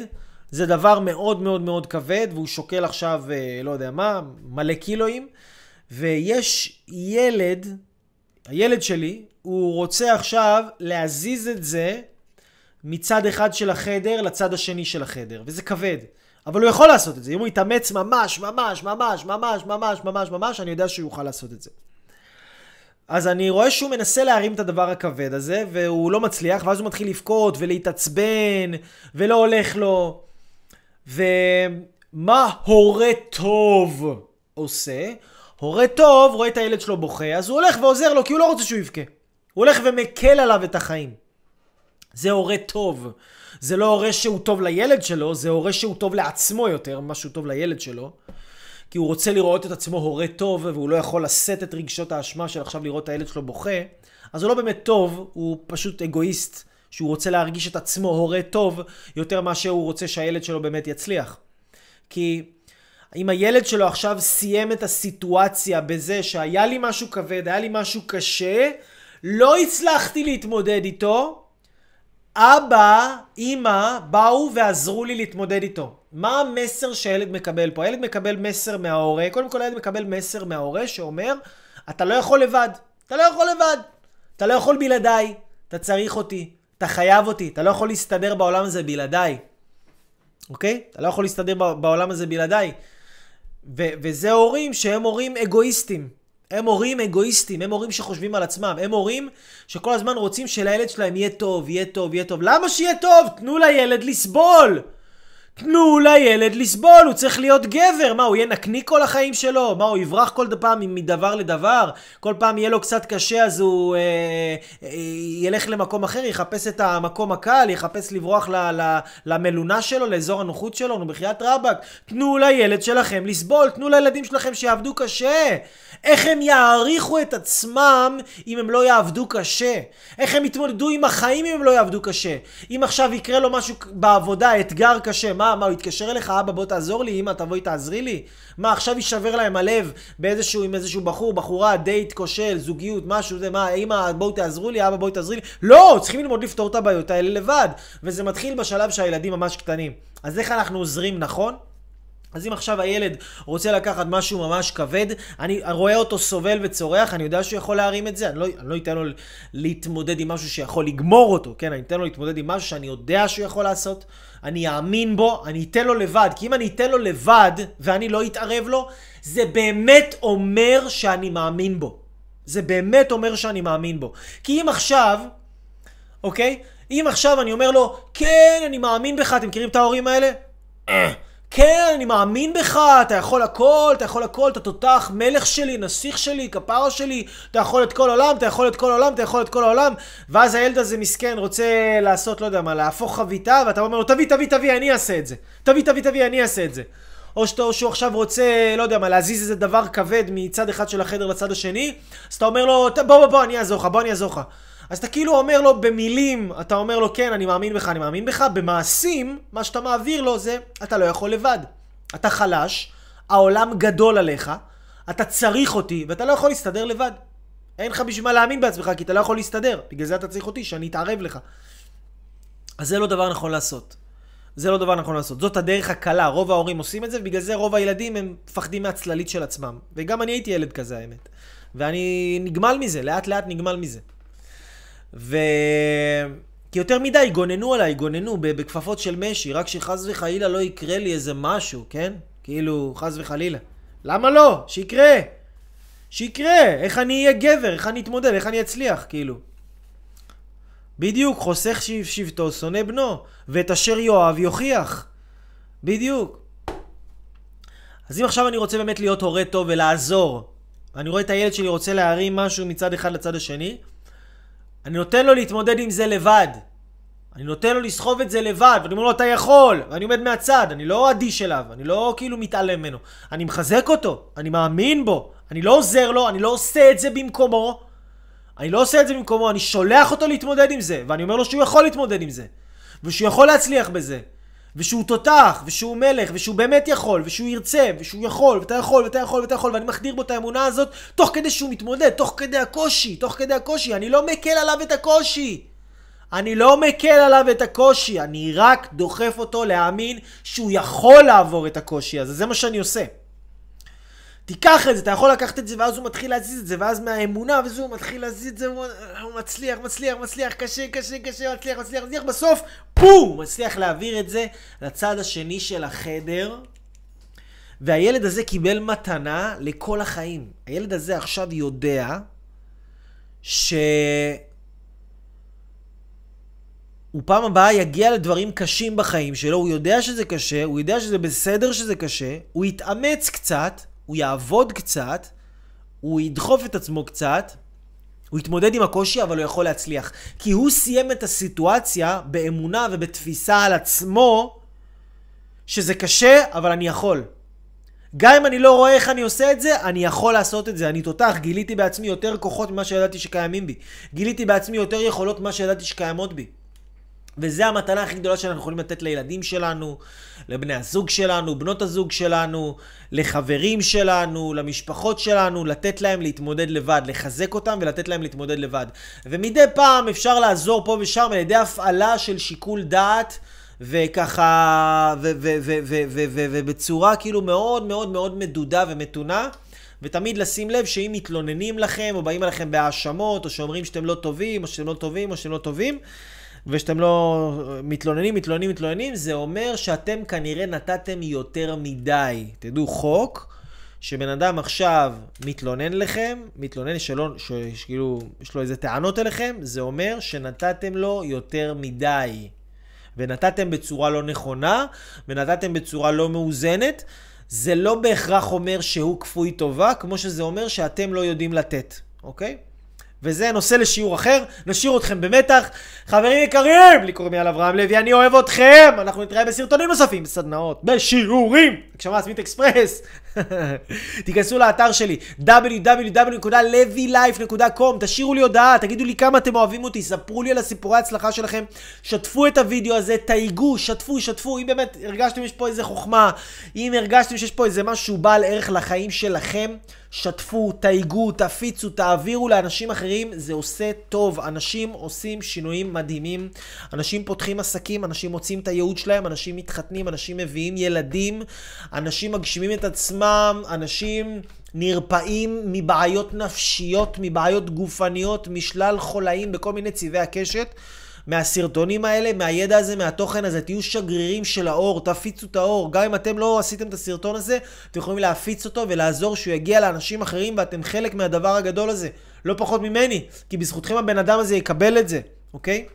זה דבר מאוד מאוד מאוד כבד, והוא שוקל עכשיו, לא יודע מה, מלא קילויים, ויש ילד, הילד שלי, הוא רוצה עכשיו להזיז את זה מצד אחד של החדר לצד השני של החדר, וזה כבד. אבל הוא יכול לעשות את זה. אם הוא יתאמץ ממש, ממש, ממש, ממש, ממש, ממש, ממש, אני יודע שהוא יוכל לעשות את זה. אז אני רואה שהוא מנסה להרים את הדבר הכבד הזה, והוא לא מצליח, ואז הוא מתחיל לבכות ולהתעצבן, ולא הולך לו. ומה הורה טוב עושה? הורה טוב רואה את הילד שלו בוכה, אז הוא הולך ועוזר לו, כי הוא לא רוצה שהוא יבכה. הוא הולך ומקל עליו את החיים. זה הורה טוב. זה לא הורה שהוא טוב לילד שלו, זה הורה שהוא טוב לעצמו יותר, משהו טוב לילד שלו. כי הוא רוצה לראות את עצמו הורה טוב, והוא לא יכול לשאת את רגשות האשמה של עכשיו לראות את הילד שלו בוכה. אז הוא לא באמת טוב, הוא פשוט אגואיסט, שהוא רוצה להרגיש את עצמו הורה טוב, יותר מה שהוא רוצה שהילד שלו באמת יצליח. כי אם הילד שלו עכשיו סיים את הסיטואציה בזה שהיה לי משהו כבד, היה לי משהו קשה, לא הצלחתי להתמודד איתו, אבא, אמא, באו ועזרו לי להתמודד איתו. מה המסר שהילד מקבל פה? הילד מקבל מסר מההורה, קודם כל הילד מקבל מסר מההורה שאומר, אתה לא יכול לבד, אתה לא יכול לבד, אתה לא יכול בלעדיי, אתה צריך אותי, אתה חייב אותי, אתה לא יכול להסתדר בעולם הזה בלעדיי. אוקיי? אתה לא יכול להסתדר בעולם הזה בלעדיי. ו- וזה הורים שהם הורים אגואיסטים. הם הורים אגואיסטים, הם הורים שחושבים על עצמם, הם הורים שכל הזמן רוצים שלילד שלהם יהיה טוב, יהיה טוב, יהיה טוב. למה שיהיה טוב? תנו לילד לסבול. תנו לילד לסבול, הוא צריך להיות גבר. מה, הוא יהיה נקני כל החיים שלו? מה, הוא יברח כל פעם מדבר לדבר? כל פעם יהיה לו קצת קשה, אז הוא אה, אה, ילך למקום אחר, יחפש את המקום הקל, יחפש לברוח ל, ל, למלונה שלו, לאזור הנוחות שלו, נו בחיית רבק. תנו לילד שלכם לסבול, תנו לילדים שלכם שיעבדו קשה. איך הם יעריכו את עצמם אם הם לא יעבדו קשה? איך הם יתמודדו עם החיים אם הם לא יעבדו קשה? אם עכשיו יקרה לו משהו בעבודה, אתגר קשה, מה, מה, הוא יתקשר אליך, אבא בוא תעזור לי, אמא תבואי תעזרי לי? מה, עכשיו יישבר להם הלב באיזשהו, עם איזשהו בחור, בחורה, דייט, כושל, זוגיות, משהו, זה, מה, אמא בואו תעזרו לי, אבא בואי תעזרי לי? לא, צריכים ללמוד לפתור את הבעיות האלה לבד, וזה מתחיל בשלב שהילדים ממש קטנים. אז איך אנחנו עוזרים נכון? אז אם עכשיו הילד רוצה לקחת משהו ממש כבד, אני רואה אותו סובל וצורח, אני יודע שהוא יכול להרים את זה, אני לא, אני לא אתן לו להתמודד עם משהו שיכול לגמור אותו, כן? אני אתן לו להתמודד עם משהו שאני יודע שהוא יכול לעשות, אני אאמין בו, אני אתן לו לבד, כי אם אני אתן לו לבד ואני לא אתערב לו, זה באמת אומר שאני מאמין בו. זה באמת אומר שאני מאמין בו. כי אם עכשיו, אוקיי? אם עכשיו אני אומר לו, כן, אני מאמין בך, אתם מכירים את ההורים האלה? כן, אני מאמין בך, אתה יכול הכל, אתה יכול הכל, אתה תותח, מלך שלי, נסיך שלי, כפרה שלי, אתה יכול את כל העולם, אתה יכול את כל העולם, אתה יכול את כל העולם, ואז הילד הזה מסכן רוצה לעשות, לא יודע מה, להפוך חביתה, ואתה אומר לו, תביא, תביא, תביא, אני אעשה את זה. תביא, תביא, תביא, אני אעשה את זה. או שאתה, או שהוא עכשיו רוצה, לא יודע מה, להזיז איזה דבר כבד מצד אחד של החדר לצד השני, אז אתה אומר לו, בוא, בוא, בוא, אני אעזור לך, בוא, אני אעזור לך. אז אתה כאילו אומר לו במילים, אתה אומר לו כן, אני מאמין בך, אני מאמין בך, במעשים, מה שאתה מעביר לו זה, אתה לא יכול לבד. אתה חלש, העולם גדול עליך, אתה צריך אותי, ואתה לא יכול להסתדר לבד. אין לך בשביל מה להאמין בעצמך, כי אתה לא יכול להסתדר. בגלל זה אתה צריך אותי, שאני אתערב לך. אז זה לא דבר נכון לעשות. זה לא דבר נכון לעשות. זאת הדרך הקלה, רוב ההורים עושים את זה, ובגלל זה רוב הילדים הם פחדים מהצללית של עצמם. וגם אני הייתי ילד כזה, האמת. ואני נגמל מזה, לאט לאט נגמל מזה. ו... כי יותר מדי גוננו עליי, גוננו בכפפות של משי, רק שחז וחלילה לא יקרה לי איזה משהו, כן? כאילו, חז וחלילה. למה לא? שיקרה! שיקרה! איך אני אהיה גבר? איך אני אתמודד? איך אני אצליח? כאילו. בדיוק, חוסך שבטו, שונא בנו, ואת אשר יואב יוכיח. בדיוק. אז אם עכשיו אני רוצה באמת להיות הורה טוב ולעזור, אני רואה את הילד שלי רוצה להרים משהו מצד אחד לצד השני, אני נותן לו להתמודד עם זה לבד. אני נותן לו לסחוב את זה לבד. ואני אומר לו, אתה יכול. ואני עומד מהצד. אני לא אדיש אליו. אני לא כאילו מתעלם ממנו. אני מחזק אותו. אני מאמין בו. אני לא עוזר לו. אני לא עושה את זה במקומו. אני לא עושה את זה במקומו. אני שולח אותו להתמודד עם זה. ואני אומר לו שהוא יכול להתמודד עם זה. ושהוא יכול להצליח בזה. ושהוא תותח. ושהוא מלך. ושהוא באמת יכול. ושהוא ירצה. ושהוא יכול. ואתה יכול. ואתה יכול. ואתה יכול. ואני מחדיר בו את האמונה הזאת, תוך כדי שהוא מתמודד. תוך כדי הקושי. תוך כדי הקושי. אני לא מקל עליו את הקושי. אני לא מקל עליו את הקושי. אני רק דוחף אותו להאמין שהוא יכול לעבור את הקושי הזה. זה מה שאני עושה. תיקח את זה. אתה יכול לקחת את זה. ואז הוא מתחיל להזיז את זה. ואז מהאמונה וזה הוא מתחיל להזיז את זה. הוא מצליח, מצליח, מצליח. קשה, קשה, קשה. מצליח, מצליח, מצליח. בסוף, בום! מצליח להעביר את זה לצד השני של החדר. והילד הזה קיבל מתנה לכל החיים. הילד הזה עכשיו יודע ש... הוא פעם הבאה יגיע לדברים קשים בחיים שלו. הוא יודע שזה קשה. הוא יודע שזה בסדר שזה קשה. הוא יתאמץ קצת. הוא יעבוד קצת, הוא ידחוף את עצמו קצת, הוא יתמודד עם הקושי, אבל הוא יכול להצליח. כי הוא סיים את הסיטואציה באמונה ובתפיסה על עצמו, שזה קשה, אבל אני יכול. גם אם אני לא רואה איך אני עושה את זה, אני יכול לעשות את זה. אני תותח, גיליתי בעצמי יותר כוחות ממה שידעתי שקיימים בי. גיליתי בעצמי יותר יכולות ממה שידעתי שקיימות בי. וזה המתנה הכי גדולה שאנחנו יכולים לתת לילדים שלנו, לבני הזוג שלנו, בנות הזוג שלנו, לחברים שלנו, למשפחות שלנו, לתת להם להתמודד לבד, לחזק אותם ולתת להם להתמודד לבד. ומדי פעם אפשר לעזור פה ושם על ידי הפעלה של שיקול דעת וככה, ובצורה כאילו מאוד מאוד מאוד מדודה ומתונה. ותמיד לשים לב שאם מתלוננים לכם או באים עליכם בהאשמות או שאומרים שאתם לא טובים או שאתם לא טובים או שאתם לא טובים, ושאתם לא מתלוננים, מתלוננים, מתלוננים, זה אומר שאתם כנראה נתתם יותר מדי. תדעו חוק, שבן אדם עכשיו מתלונן לכם, מתלונן שלא, שכאילו, יש לו איזה טענות אליכם, זה אומר שנתתם לו יותר מדי. ונתתם בצורה לא נכונה, ונתתם בצורה לא מאוזנת, זה לא בהכרח אומר שהוא כפוי טובה, כמו שזה אומר שאתם לא יודעים לתת, אוקיי? וזה נושא לשיעור אחר, נשאיר אתכם במתח. חברים יקרים, לי קוראים אייל אברהם לוי, אני אוהב אתכם, אנחנו נתראה בסרטונים נוספים, בסדנאות, בשיעורים, הגשמה עצמית אקספרס. תיכנסו לאתר שלי, דאבליו דאבליו דאבליו נקודה לוי לייף נקודה קום, תשאירו לי הודעה, תגידו לי כמה אתם אוהבים אותי, ספרו לי על הסיפורי ההצלחה שלכם, שתפו את הוידאו הזה, תייגו, שתפו, שתפו, אם באמת הרגשתם שיש פה איזה חוכמה, אם הרגשתם שיש פה איזה משהו בעל ערך לחיים שלכם, שתפו, תייגו, תפיצו, תעבירו לאנשים אחרים, זה עושה טוב. אנשים עושים שינויים מדהימים, אנשים פותחים עסקים, אנשים מוצאים את הייעוד שלהם, אנשים מתחתנים, אנשים מביאים ילדים, אנשים מגשימים את עצמם, אנשים נרפאים מבעיות נפשיות, מבעיות גופניות, משלל חולאים בכל מיני צבעי הקשת. מהסרטונים האלה, מהידע הזה, מהתוכן הזה, תהיו שגרירים של האור, תפיצו את האור. גם אם אתם לא עשיתם את הסרטון הזה, אתם יכולים להפיץ אותו ולעזור שהוא יגיע לאנשים אחרים, ואתם חלק מהדבר הגדול הזה, לא פחות ממני, כי בזכותכם הבן אדם הזה יקבל את זה, אוקיי?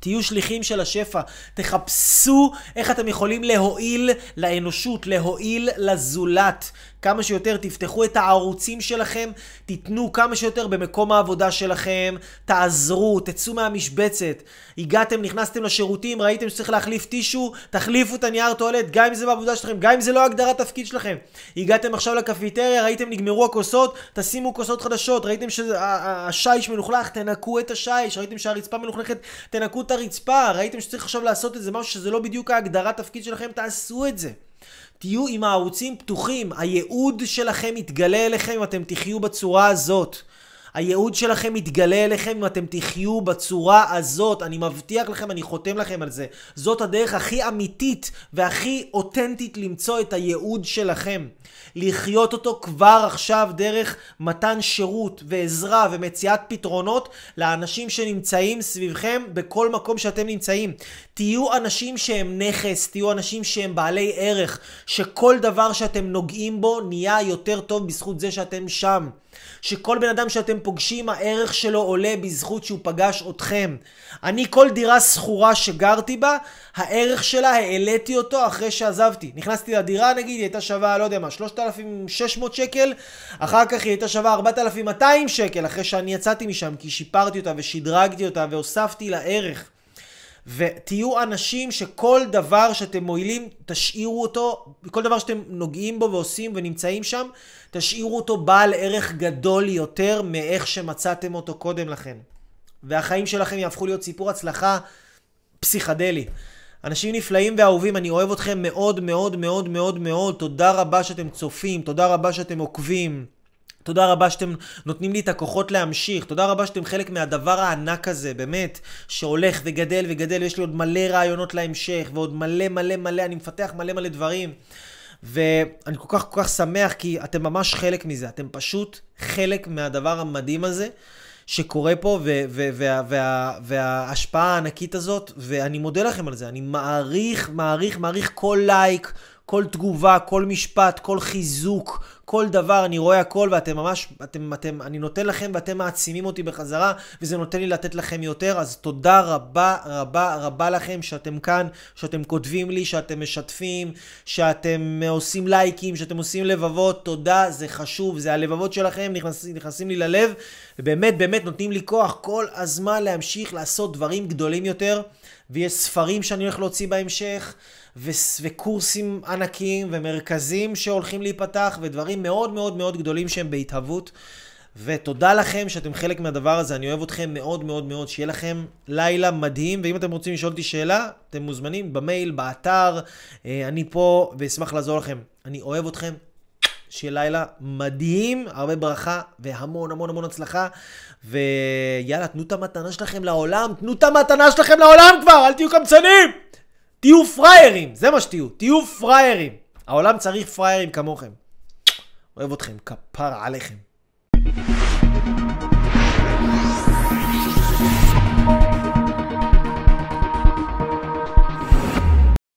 תהיו שליחים של השפע, תחפשו איך אתם יכולים להועיל לאנושות, להועיל לזולת. כמה שיותר תפתחו את הערוצים שלכם, תיתנו כמה שיותר במקום העבודה שלכם, תעזרו, תצאו מהמשבצת. הגעתם, נכנסתם לשירותים, ראיתם שצריך להחליף טישו, תחליפו את הנייר טואלט, גם אם זה בעבודה שלכם, גם אם זה לא הגדרת תפקיד שלכם. הגעתם עכשיו לקפיטריה, ראיתם נגמרו הכוסות, תשימו כוסות חדשות, ראיתם שהשייש מלוכלך, תנקו את השייש, ראיתם שהרצפה מלוכלכת, תנקו את הרצפה, ראיתם שצריך עכשיו לעשות את זה, משהו שזה לא בדיוק הגדרת תפקיד שלכם, תעשו את זה. תהיו עם הערוצים פתוחים, הייעוד שלכם יתגלה אליכם אם אתם תחיו בצורה הזאת. הייעוד שלכם יתגלה אליכם אם אתם תחיו בצורה הזאת. אני מבטיח לכם, אני חותם לכם על זה. זאת הדרך הכי אמיתית והכי אותנטית למצוא את הייעוד שלכם. לחיות אותו כבר עכשיו דרך מתן שירות ועזרה ומציאת פתרונות לאנשים שנמצאים סביבכם בכל מקום שאתם נמצאים. תהיו אנשים שהם נכס, תהיו אנשים שהם בעלי ערך, שכל דבר שאתם נוגעים בו נהיה יותר טוב בזכות זה שאתם שם. שכל בן אדם שאתם פוגשים הערך שלו עולה בזכות שהוא פגש אתכם. אני כל דירה סחורה שגרתי בה, הערך שלה העליתי אותו אחרי שעזבתי. נכנסתי לדירה, נגיד, היא הייתה שווה, לא יודע מה, שלושת אלפים ושש מאות שקל, אחר כך היא הייתה שווה ארבעת אלפים מאתיים שקל אחרי שאני יצאתי משם, כי שיפרתי אותה ושדרגתי אותה והוספתי לה ערך. ותהיו אנשים שכל דבר שאתם מועילים תשאירו אותו, כל דבר שאתם נוגעים בו ועושים ונמצאים שם, תשאירו אותו בעל ערך גדול יותר מאיך שמצאתם אותו קודם לכן. והחיים שלכם יהפכו להיות סיפור הצלחה פסיכדלי. אנשים נפלאים ואהובים, אני אוהב אתכם מאוד מאוד מאוד מאוד מאוד. תודה רבה שאתם צופים, תודה רבה שאתם עוקבים. תודה רבה שאתם נותנים לי את הכוחות להמשיך, תודה רבה שאתם חלק מהדבר הענק הזה, באמת, שהולך וגדל וגדל, ויש לי עוד מלא רעיונות להמשך, ועוד מלא מלא מלא, אני מפתח מלא מלא דברים, ואני כל כך כל כך שמח, כי אתם ממש חלק מזה, אתם פשוט חלק מהדבר המדהים הזה, שקורה פה, וההשפעה הענקית הזאת, ואני מודה לכם על זה, אני מעריך, מעריך, מעריך כל לייק, כל תגובה, כל משפט, כל חיזוק, כל דבר, אני רואה הכל, ואתם ממש, אתם, אתם, אני נותן לכם ואתם מעצימים אותי בחזרה, וזה נותן לי לתת לכם יותר, אז תודה רבה רבה רבה לכם שאתם כאן, שאתם כותבים לי, שאתם משתפים, שאתם עושים לייקים, שאתם עושים לבבות, תודה, זה חשוב, זה הלבבות שלכם, נכנס, נכנסים לי ללב, ובאמת באמת נותנים לי כוח כל הזמן להמשיך לעשות דברים גדולים יותר, ויש ספרים שאני הולך להוציא בהמשך, ו- וקורסים ענקיים ומרכזים שהולכים להיפתח ודברים מאוד מאוד מאוד גדולים שהם בהתהוות, ותודה לכם שאתם חלק מהדבר הזה, אני אוהב אתכם מאוד מאוד מאוד, שיהיה לכם לילה מדהים, ואם אתם רוצים לשאול אותי שאלה אתם מוזמנים במייל, באתר, אני פה ואשמח לעזור לכם. אני אוהב אתכם, שיהיה לילה מדהים, הרבה ברכה והמון המון המון הצלחה, ויאללה, תנו את המתנה שלכם לעולם, תנו את המתנה שלכם לעולם כבר, אל תהיו קמצנים, תהיו פריירים, זה מה שתהיו, תהיו פריירים. העולם צריך פריירים כמוכם. אוהב אתכם, כפרה עליכם.